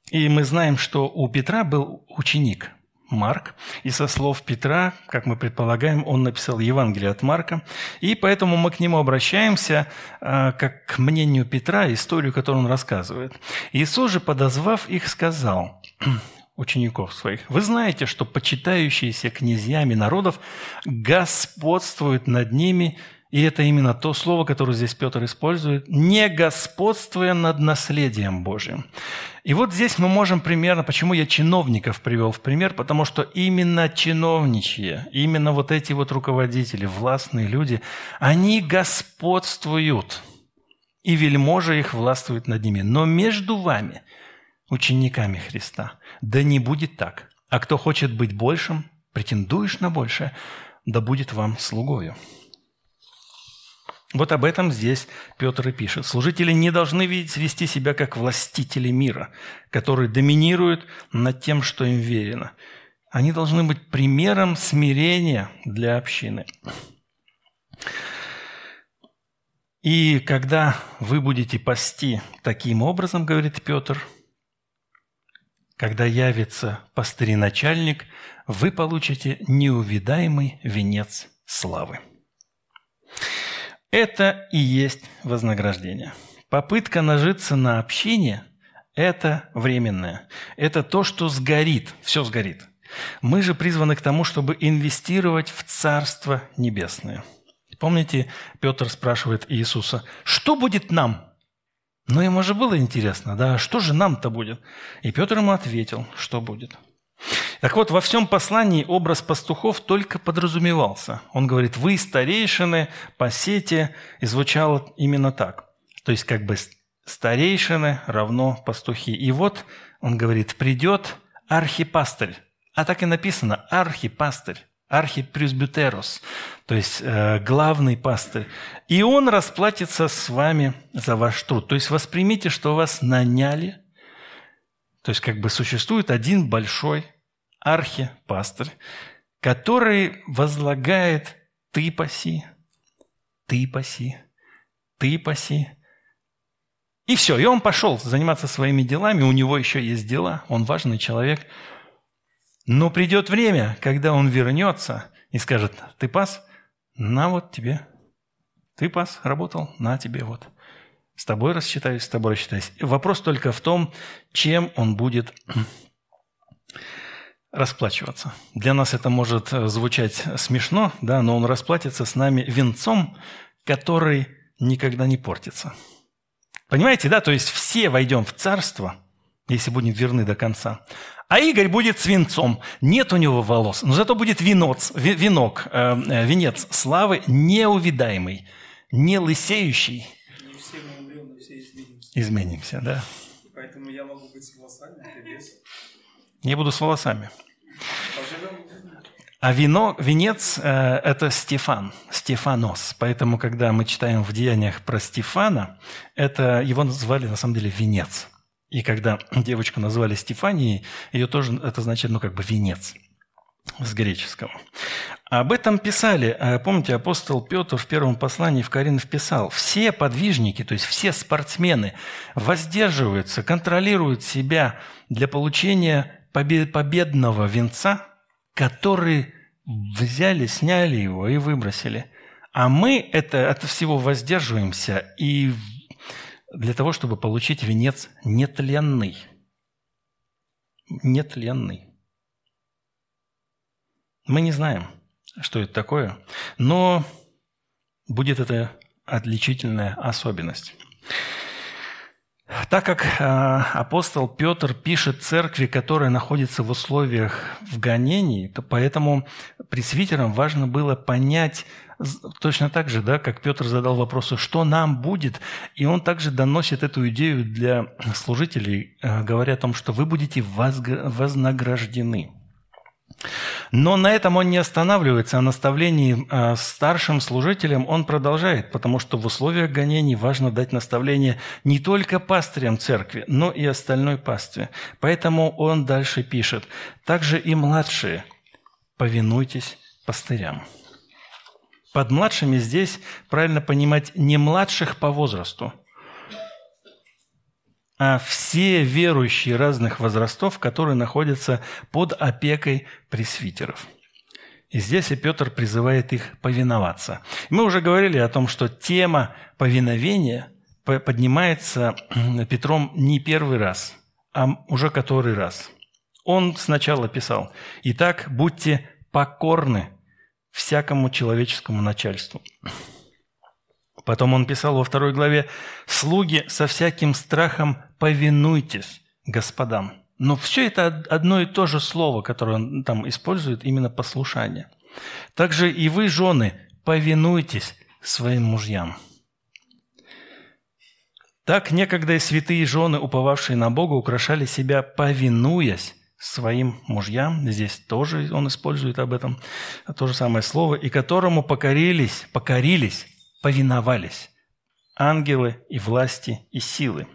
И мы знаем, что у Петра был ученик Марк, и со слов Петра, как мы предполагаем, он написал Евангелие от Марка, и поэтому мы к нему обращаемся э, как к мнению Петра, историю, которую он рассказывает. «Иисус же, подозвав их, сказал учеников своих: вы знаете, что почитающиеся князьями народов господствуют над ними». И это именно то слово, которое здесь Петр использует, не господствуя над наследием Божьим. И вот здесь мы можем примерно, почему я чиновников привел в пример, потому что именно чиновничьи, именно вот эти вот руководители, властные люди, они господствуют, и вельможи их властвуют над ними. Но между вами, учениками Христа, да не будет так. А кто хочет быть большим, претендуешь на большее, да будет вам слугою. Вот об этом здесь Петр и пишет. Служители не должны вести себя как властители мира, которые доминируют над тем, что им верено. Они должны быть примером смирения для общины. И когда вы будете пасти таким образом, говорит Петр, Когда явится пастырь-начальник, вы получите неувидаемый венец славы». Это и есть вознаграждение. Попытка нажиться на общение – это временное. Это то, что сгорит, все сгорит. Мы же призваны к тому, чтобы инвестировать в Царство Небесное. Помните, Петр спрашивает Иисуса: «Что будет нам?» Ну, ему же было интересно, да, что же нам-то будет? И Петр ему ответил, что будет. Так вот, во всем послании образ пастухов только подразумевался. Он говорит: «Вы, старейшины, пасете», и звучало именно так. То есть, как бы старейшины равно пастухи. И вот он говорит: «Придет архипастырь». А так и написано: «Архипастырь», архипресбитерос, то есть э, главный пастырь. «И он расплатится с вами за ваш труд». То есть воспримите, что вас наняли. То есть как бы существует один большой архипастырь, который возлагает: «Ты паси, ты паси, ты паси». И все, и он пошел заниматься своими делами, у него еще есть дела, он важный человек. Но придет время, когда он вернется и скажет: «Ты пас? На вот тебе. Ты пас, работал? На тебе вот. С тобой рассчитаюсь, с тобой рассчитаюсь». И вопрос только в том, чем он будет расплачиваться. Для нас это может звучать смешно, да, но он расплатится с нами венцом, который никогда не портится. Понимаете, да? То есть все войдем в царство, если будем верны до конца. А Игорь будет с венцом. Нет у него волос, но зато будет венок, венок, э, венец славы, неувидаемый, не лысеющий. Мы все мы умрем, но все изменимся. Изменимся, да. И поэтому я могу быть с волосами, ты без. Я буду с волосами. Поживем. А вино, венец э, – это Стефан, Стефанос. Поэтому, когда мы читаем в Деяниях про Стефана, это его назвали на самом деле венец. И когда девочку назвали Стефанией, ее тоже, это значит, ну, как бы венец с греческого. Об этом писали, помните, апостол Петр в первом послании в Коринф писал: все подвижники, то есть все спортсмены, воздерживаются, контролируют себя для получения победного венца, который взяли, сняли его и выбросили. А мы это, от всего воздерживаемся и для того, чтобы получить венец нетленный. Нетленный. Мы не знаем, что это такое, но будет это отличительная особенность. Так как апостол Петр пишет церкви, которая находится в условиях в гонении, то поэтому пресвитерам важно было понять, точно так же, да, как Петр задал вопрос, что нам будет, и он также доносит эту идею для служителей, говоря о том, что вы будете вознаграждены. Но на этом он не останавливается, а наставлении старшим служителям он продолжает, потому что в условиях гонений важно дать наставление не только пастырям церкви, но и остальной пастве. Поэтому он дальше пишет: «Также и младшие, повинуйтесь пастырям». Под младшими здесь правильно понимать не младших по возрасту, а все верующие разных возрастов, которые находятся под опекой пресвитеров. И здесь и Петр призывает их повиноваться. Мы уже говорили о том, что тема повиновения поднимается Петром не первый раз, а уже который раз. Он сначала писал: «Итак, будьте покорны всякому человеческому начальству». Потом он писал во второй главе: «Слуги, со всяким страхом повинуйтесь господам». Но все это одно и то же слово, которое он там использует, именно послушание. «Также и вы, жены, повинуйтесь своим мужьям». Так некогда и святые жены, уповавшие на Бога, украшали себя, повинуясь своим мужьям. Здесь тоже он использует об этом то же самое слово. «И которому покорились, покорились, повиновались ангелы и власти и силы».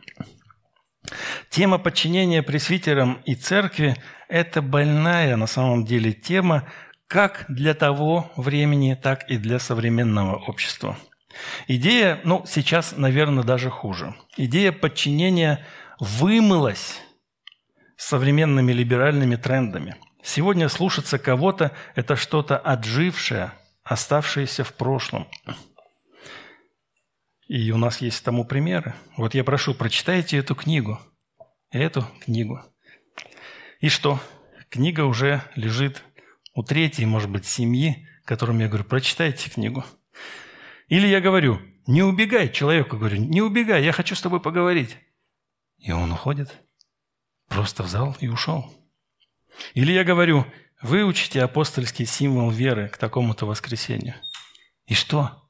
Тема подчинения пресвитерам и церкви – это больная на самом деле тема как для того времени, так и для современного общества. Идея, ну, сейчас, наверное, даже хуже. Идея подчинения вымылась современными либеральными трендами. Сегодня слушаться кого-то – это что-то отжившее, оставшееся в прошлом. И у нас есть тому примеры. Вот я прошу, прочитайте эту книгу. Эту книгу. И что? Книга уже лежит у третьей, может быть, семьи, которым я говорю, прочитайте книгу. Или я говорю, не убегай, человеку говорю, не убегай, я хочу с тобой поговорить. И он уходит. Просто в зал и ушел. Или я говорю, выучите апостольский символ веры к такому-то воскресенью. И что?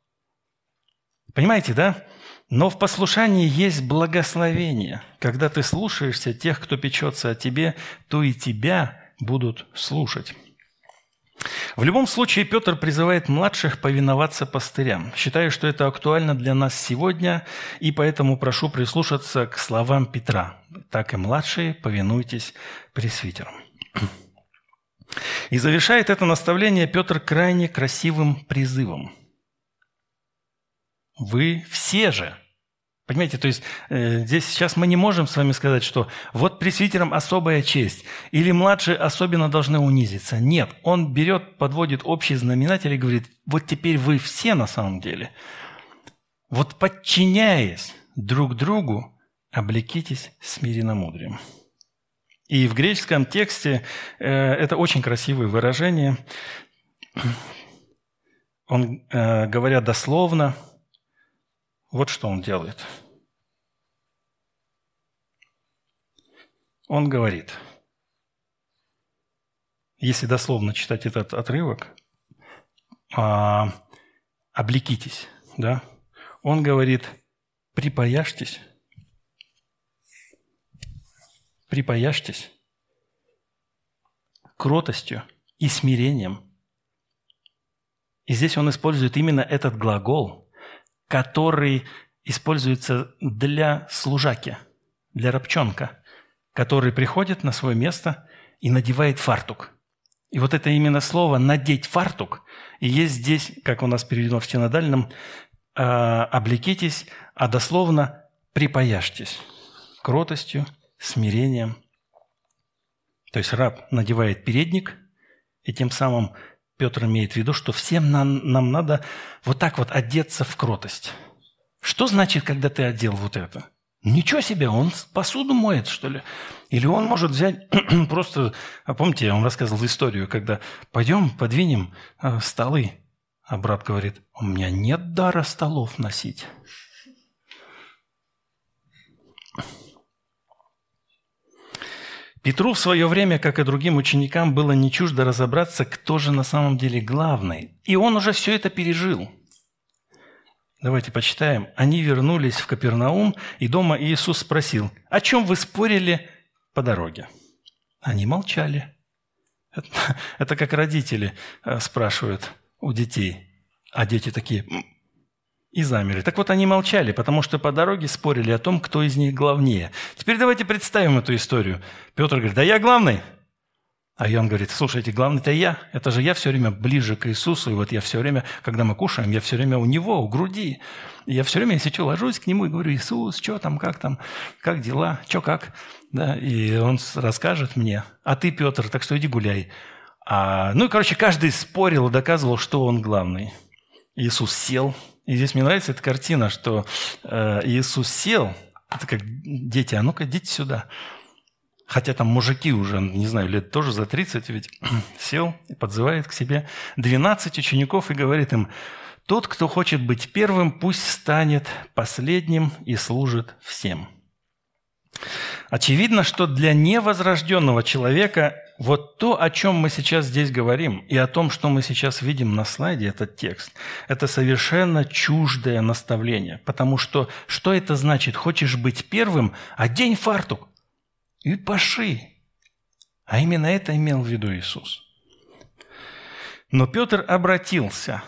Понимаете, да? Но в послушании есть благословение. Когда ты слушаешься тех, кто печется о тебе, то и тебя будут слушать. В любом случае, Петр призывает младших повиноваться пастырям. Считаю, что это актуально для нас сегодня, и поэтому прошу прислушаться к словам Петра. Так и младшие, повинуйтесь пресвитерам. И завершает это наставление Петр крайне красивым призывом. Вы все же. Понимаете, то есть э, здесь сейчас мы не можем с вами сказать, что вот пресвитерам особая честь, или младшие особенно должны унизиться. Нет, он берет, подводит общий знаменатель и говорит, вот теперь вы все на самом деле. Вот подчиняясь друг другу, облекитесь смиренномудрием. И в греческом тексте э, это очень красивое выражение. Он, э, говоря дословно, вот что он делает. Он говорит, если дословно читать этот отрывок, облекитесь, да? Он говорит, припояжьтесь, припояжьтесь кротостью и смирением. И здесь он использует именно этот глагол, который используется для служаки, для рабчонка, который приходит на свое место и надевает фартук. И вот это именно слово «надеть фартук» и есть здесь, как у нас переведено в синодальном, «облекитесь», а дословно «припояжьтесь» кротостью, смирением. То есть раб надевает передник, и тем самым Петр имеет в виду, что всем нам, нам надо вот так вот одеться в кротость. Что значит, когда ты одел вот это? Ничего себе, он посуду моет, что ли? Или он может взять просто... Помните, я вам рассказывал историю, когда пойдем, подвинем э, столы. А брат говорит, у меня нет дара столов носить. Петру в свое время, как и другим ученикам, было не чуждо разобраться, кто же на самом деле главный. И он уже все это пережил. Давайте почитаем. Они вернулись в Капернаум, и дома Иисус спросил, о чем вы спорили по дороге? Они молчали. Это, это как родители спрашивают у детей, а дети такие и замерли. Так вот, они молчали, потому что по дороге спорили о том, кто из них главнее. Теперь давайте представим эту историю. Петр говорит, да я главный. А Иоанн говорит, слушайте, главный-то я. Это же я все время ближе к Иисусу. И вот я все время, когда мы кушаем, я все время у Него, у груди. И я все время, если что, ложусь к Нему и говорю, Иисус, что там, как там, как дела, что как. Да? И Он расскажет мне, а ты, Петр, так что иди гуляй. А... Ну и, короче, каждый спорил и доказывал, что он главный. Иисус сел. И здесь мне нравится эта картина, что э, Иисус сел, это как дети, а ну-ка, идите сюда. Хотя там мужики уже, не знаю, лет тоже за тридцать, ведь сел и подзывает к себе двенадцать учеников и говорит им, тот, кто хочет быть первым, пусть станет последним и служит всем. Очевидно, что для невозрожденного человека вот то, о чем мы сейчас здесь говорим, и о том, что мы сейчас видим на слайде, этот текст, это совершенно чуждое наставление. Потому что, что это значит? Хочешь быть первым, одень фартук и паши. А именно это имел в виду Иисус. Но Петр обратился.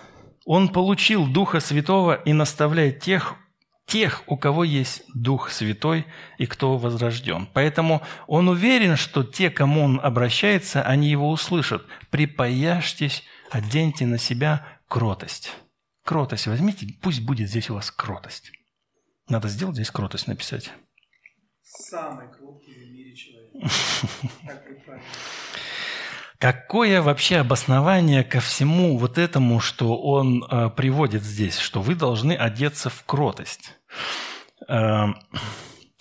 Он получил Духа Святого и наставляет тех, тех, у кого есть Дух Святой и кто возрожден. Поэтому он уверен, что те, кому он обращается, они его услышат. Припояжьтесь, оденьте на себя кротость. Кротость возьмите, пусть будет здесь у вас кротость. Надо сделать здесь кротость написать. Самый крупный в мире человек. Какое вообще обоснование ко всему вот этому, что он э, приводит здесь, что вы должны одеться в кротость? Э,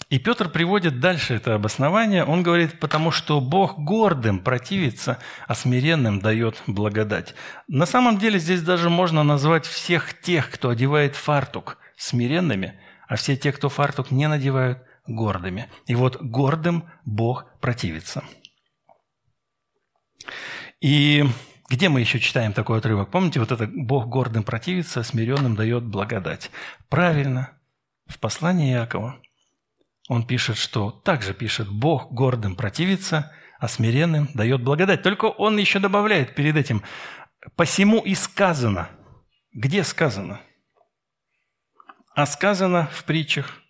и Петр приводит дальше это обоснование. Он говорит, потому что Бог гордым противится, а смиренным дает благодать. На самом деле здесь даже можно назвать всех тех, кто одевает фартук, смиренными, а все те, кто фартук не надевают, гордыми. И вот гордым Бог противится. И где мы еще читаем такой отрывок? Помните, вот это «Бог гордым противится, а смиренным дает благодать». Правильно, в послании Иакова он пишет, что также пишет «Бог гордым противится, а смиренным дает благодать». Только он еще добавляет перед этим «посему и сказано». Где сказано? А сказано в притчах.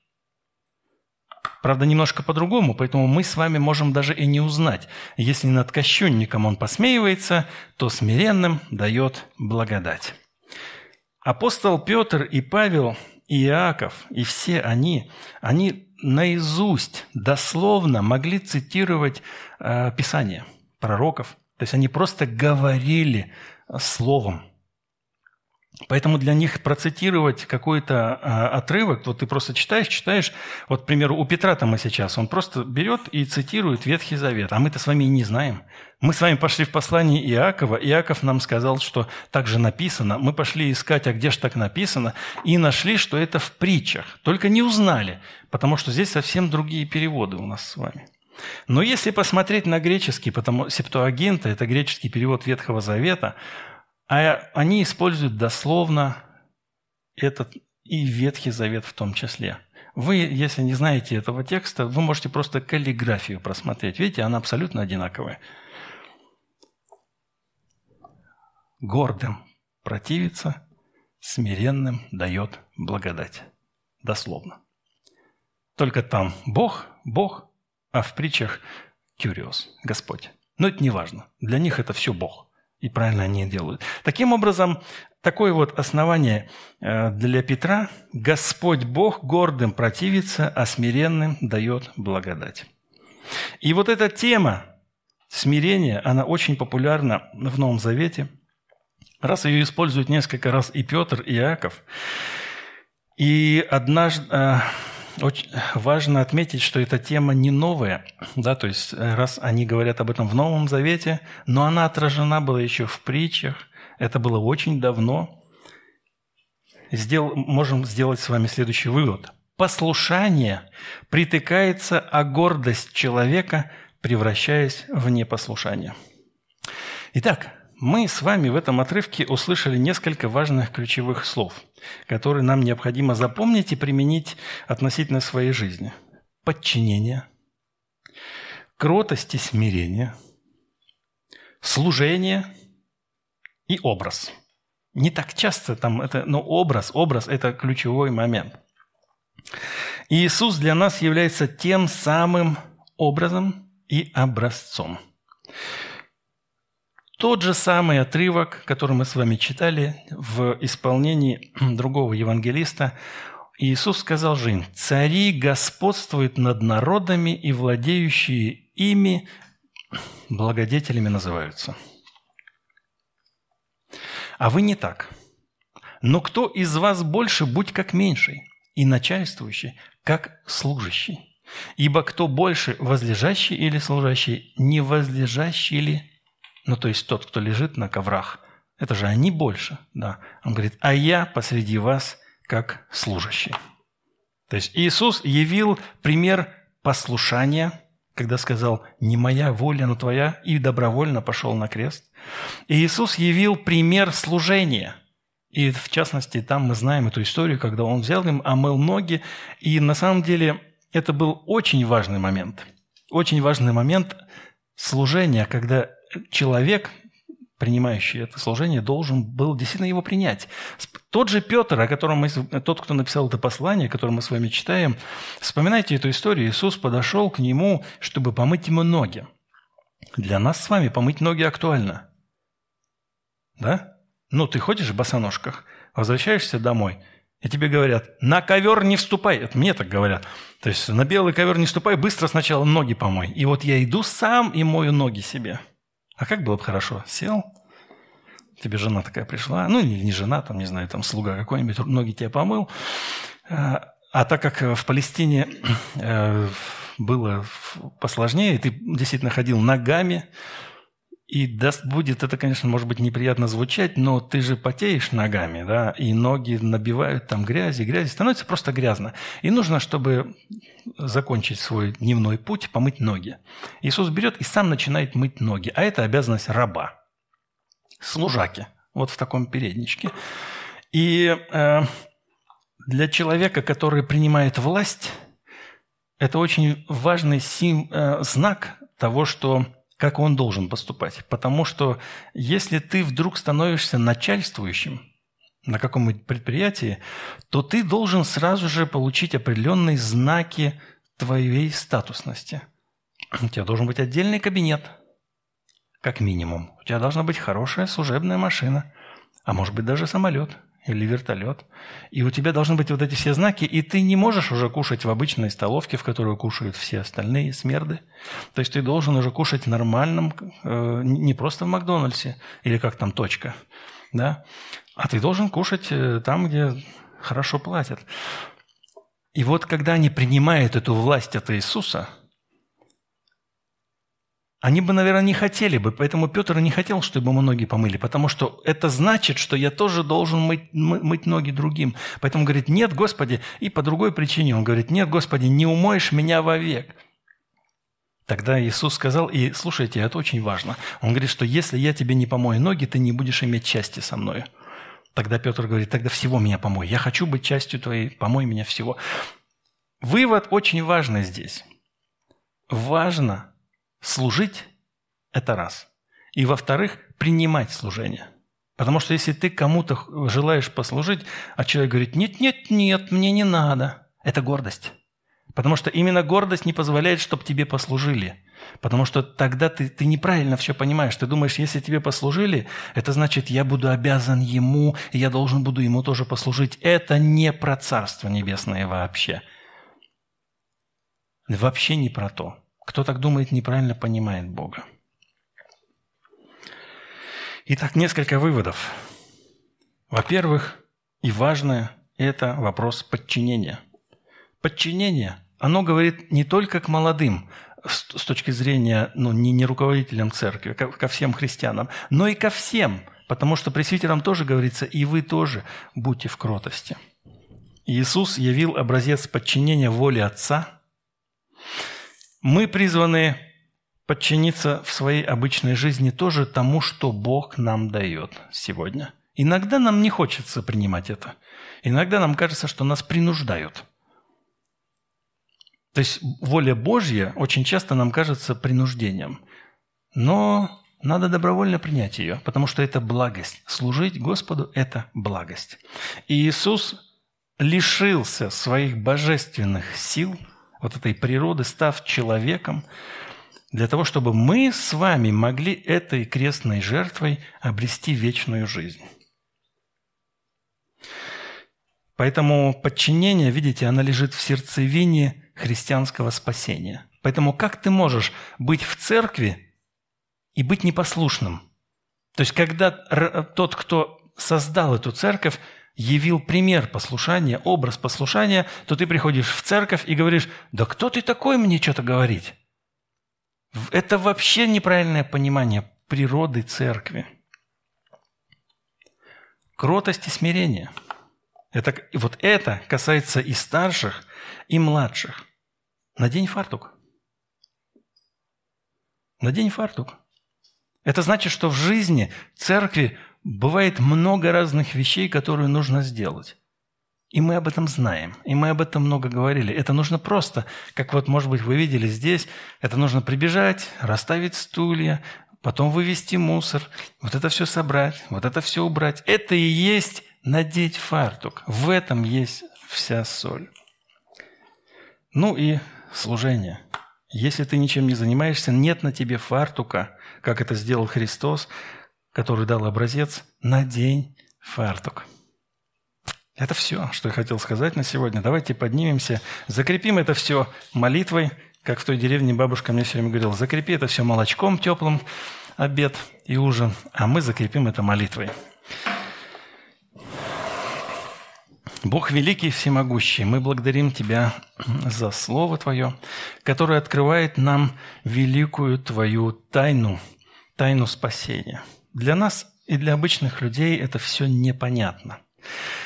Правда, немножко по-другому, поэтому мы с вами можем даже и не узнать. Если над кощунником он посмеивается, то смиренным дает благодать. Апостол Петр и Павел, и Иаков, и все они, они наизусть, дословно могли цитировать э, Писание пророков. То есть они просто говорили словом. Поэтому для них процитировать какой-то отрывок, вот ты просто читаешь, читаешь, вот, к примеру, у Петра-то мы сейчас, он просто берет и цитирует Ветхий Завет, а мы-то с вами и не знаем. Мы с вами пошли в послание Иакова, Иаков нам сказал, что так же написано, мы пошли искать, а где же так написано, и нашли, что это в притчах, только не узнали, потому что здесь совсем другие переводы у нас с вами. Но если посмотреть на греческий, потому септуагинта, это греческий перевод Ветхого Завета, а они используют дословно этот и Ветхий Завет в том числе. Вы, если не знаете этого текста, вы можете просто каллиграфию просмотреть. Видите, она абсолютно одинаковая. Гордым противится, смиренным дает благодать. Дословно. Только там Бог, Бог, а в притчах Кюриос, Господь. Но это не важно. Для них это все Бог. И правильно они делают. Таким образом, такое вот основание для Петра. Господь Бог гордым противится, а смиренным дает благодать. И вот эта тема смирения, она очень популярна в Новом Завете. Раз ее используют несколько раз и Петр, и Иаков. И однажды... Очень важно отметить, что эта тема не новая, да, то есть раз они говорят об этом в Новом Завете, но она отражена была еще в притчах, это было очень давно. Сдел, можем сделать с вами следующий вывод. Послушание притыкается, а гордость человека, превращаясь в непослушание. Итак, мы с вами в этом отрывке услышали несколько важных ключевых слов, которые нам необходимо запомнить и применить относительно своей жизни. Подчинение, кротость и смирение, служение и образ. Не так часто там это, но образ, образ – это ключевой момент. И Иисус для нас является тем самым образом и образцом. Тот же самый отрывок, который мы с вами читали в исполнении другого евангелиста. Иисус сказал же им: «Цари господствуют над народами, и владеющие ими благодетелями называются». А вы не так. «Но кто из вас больше, будь как меньший, и начальствующий, как служащий? Ибо кто больше, возлежащий или служащий, не возлежащий ли?» Ну, то есть тот, кто лежит на коврах, это же они больше, да. Он говорит: «А я посреди вас, как служащий». То есть Иисус явил пример послушания, когда сказал: «Не моя воля, но твоя», и добровольно пошел на крест. И Иисус явил пример служения. И, в частности, там мы знаем эту историю, когда Он взял им, омыл ноги. И, на самом деле, это был очень важный момент. Очень важный момент служения, когда человек, принимающий это служение, должен был действительно его принять. Тот же Петр, о котором мы, тот, кто написал это послание, которое мы с вами читаем, вспоминайте эту историю. Иисус подошел к нему, чтобы помыть ему ноги. Для нас с вами помыть ноги актуально. Да? Ну, ты ходишь в босоножках, возвращаешься домой, И тебе говорят, на ковер не вступай. Это мне так говорят. То есть на белый ковер не вступай, быстро сначала ноги помой. И вот я иду сам и мою ноги себе. А как было бы хорошо? Сел, тебе жена такая пришла, ну или не жена, там, не знаю, там слуга какой-нибудь, ноги тебя помыл. А так как в Палестине было посложнее, ты действительно ходил ногами, и даст будет, это, конечно, может быть неприятно звучать, но ты же потеешь ногами, да, и ноги набивают там грязи, грязи, становится просто грязно. И нужно, чтобы закончить свой дневной путь, помыть ноги. Иисус берет и сам начинает мыть ноги, а это обязанность раба, служаки, вот в таком передничке. И э, для человека, который принимает власть, это очень важный сим, э, знак того, что как он должен поступать. Потому что если ты вдруг становишься начальствующим на каком-нибудь предприятии, то ты должен сразу же получить определенные знаки твоей статусности. У тебя должен быть отдельный кабинет, как минимум. У тебя должна быть хорошая служебная машина, а может быть даже самолет или вертолет. И у тебя должны быть вот эти все знаки, и ты не можешь уже кушать в обычной столовке, в которую кушают все остальные смерды. То есть ты должен уже кушать в нормальном, э, не просто в Макдональдсе, или как там точка, да, а ты должен кушать там, где хорошо платят. И вот когда они принимают эту власть от Иисуса, они бы, наверное, не хотели бы, поэтому Петр не хотел, чтобы ему ноги помыли, потому что это значит, что я тоже должен мыть, мыть ноги другим. Поэтому говорит, нет, Господи, и по другой причине он говорит, нет, Господи, не умоешь меня вовек. Тогда Иисус сказал, и слушайте, это очень важно, он говорит, что если я тебе не помою ноги, ты не будешь иметь части со мною. Тогда Петр говорит, тогда всего меня помой, я хочу быть частью твоей, помой меня всего. Вывод очень важный здесь. Важно служить – это раз. И, во-вторых, принимать служение. Потому что если ты кому-то желаешь послужить, а человек говорит «нет-нет-нет, мне не надо», это гордость. Потому что именно гордость не позволяет, чтобы тебе послужили. Потому что тогда ты, ты неправильно все понимаешь. Ты думаешь, если тебе послужили, это значит, я буду обязан ему, и я должен буду ему тоже послужить. Это не про Царство Небесное вообще. Вообще не про то. Кто так думает, неправильно понимает Бога. Итак, несколько выводов. Во-первых, и важное, это вопрос подчинения. Подчинение, оно говорит не только к молодым, с точки зрения, ну, не, не руководителям церкви, ко, ко всем христианам, но и ко всем, потому что пресвитерам тоже говорится, и вы тоже будьте в кротости. Иисус явил образец подчинения воле Отца. Мы призваны подчиниться в своей обычной жизни тоже тому, что Бог нам дает сегодня. Иногда нам не хочется принимать это. Иногда нам кажется, что нас принуждают. То есть воля Божья очень часто нам кажется принуждением. Но надо добровольно принять ее, потому что это благость. Служить Господу – это благость. И Иисус лишился своих божественных сил, вот этой природы, став человеком, для того, чтобы мы с вами могли этой крестной жертвой обрести вечную жизнь. Поэтому подчинение, видите, оно лежит в сердцевине христианского спасения. Поэтому как ты можешь быть в церкви и быть непослушным? То есть когда тот, кто создал эту церковь, явил пример послушания, образ послушания, то ты приходишь в церковь и говоришь, да кто ты такой мне что-то говорить? Это вообще неправильное понимание природы церкви. Кротость и смирение. Это, вот это касается и старших, и младших. Надень фартук. Надень фартук. Это значит, что в жизни церкви бывает много разных вещей, которые нужно сделать. И мы об этом знаем, и мы об этом много говорили. Это нужно просто, как вот, может быть, вы видели здесь, это нужно прибежать, расставить стулья, потом вывести мусор, вот это все собрать, вот это все убрать. Это и есть надеть фартук. В этом есть вся соль. Ну и служение. Если ты ничем не занимаешься, нет на тебе фартука, как это сделал Христос, который дал образец, надень фартук. Это все, что я хотел сказать на сегодня. Давайте поднимемся, закрепим это все молитвой, как в той деревне бабушка мне все время говорила, закрепи это все молочком теплым, обед и ужин, а мы закрепим это молитвой. Бог великий и всемогущий, мы благодарим Тебя за Слово Твое, которое открывает нам великую Твою тайну, тайну спасения. Для нас и для обычных людей это все непонятно.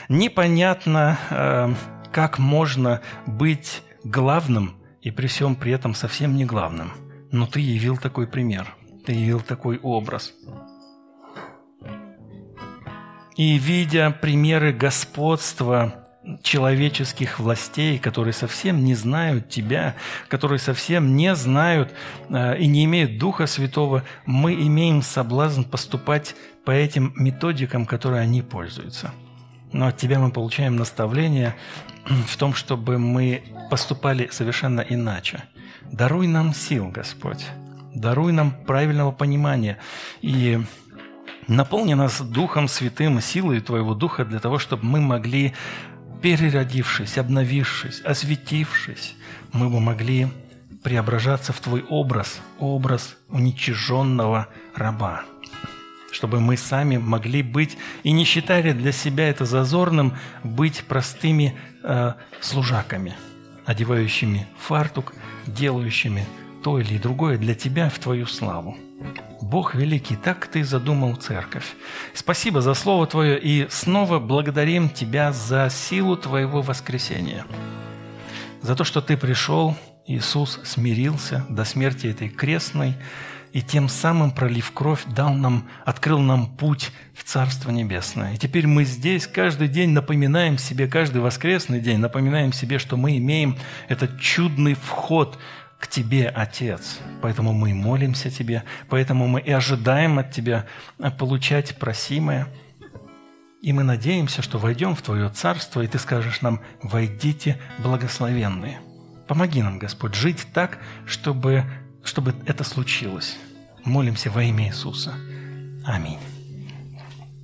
Непонятно, как можно быть главным и при всем при этом совсем не главным. Но Ты явил такой пример, Ты явил такой образ. И видя примеры господства человеческих властей, которые совсем не знают Тебя, которые совсем не знают и не имеют Духа Святого, мы имеем соблазн поступать по этим методикам, которые они пользуются. Но от Тебя мы получаем наставление в том, чтобы мы поступали совершенно иначе. Даруй нам сил, Господь, даруй нам правильного понимания и наполни нас Духом Святым, силой Твоего Духа для того, чтобы мы могли, переродившись, обновившись, осветившись, мы бы могли преображаться в Твой образ, образ уничиженного раба. Чтобы мы сами могли быть, и не считали для себя это зазорным, быть простыми э, служаками, одевающими фартук, делающими то или другое для Тебя в Твою славу. Бог великий, так Ты задумал церковь. Спасибо за Слово Твое и снова благодарим Тебя за силу Твоего воскресения. За то, что Ты пришел, Иисус смирился до смерти этой крестной и тем самым, пролив кровь, дал нам, открыл нам путь в Царство Небесное. И теперь мы здесь каждый день напоминаем себе, каждый воскресный день напоминаем себе, что мы имеем этот чудный вход к Тебе, Отец, поэтому мы молимся Тебе, поэтому мы и ожидаем от Тебя получать просимое. И мы надеемся, что войдем в Твое Царство, и Ты скажешь нам: «Войдите, благословенные». Помоги нам, Господь, жить так, чтобы, чтобы это случилось. Молимся во имя Иисуса. Аминь.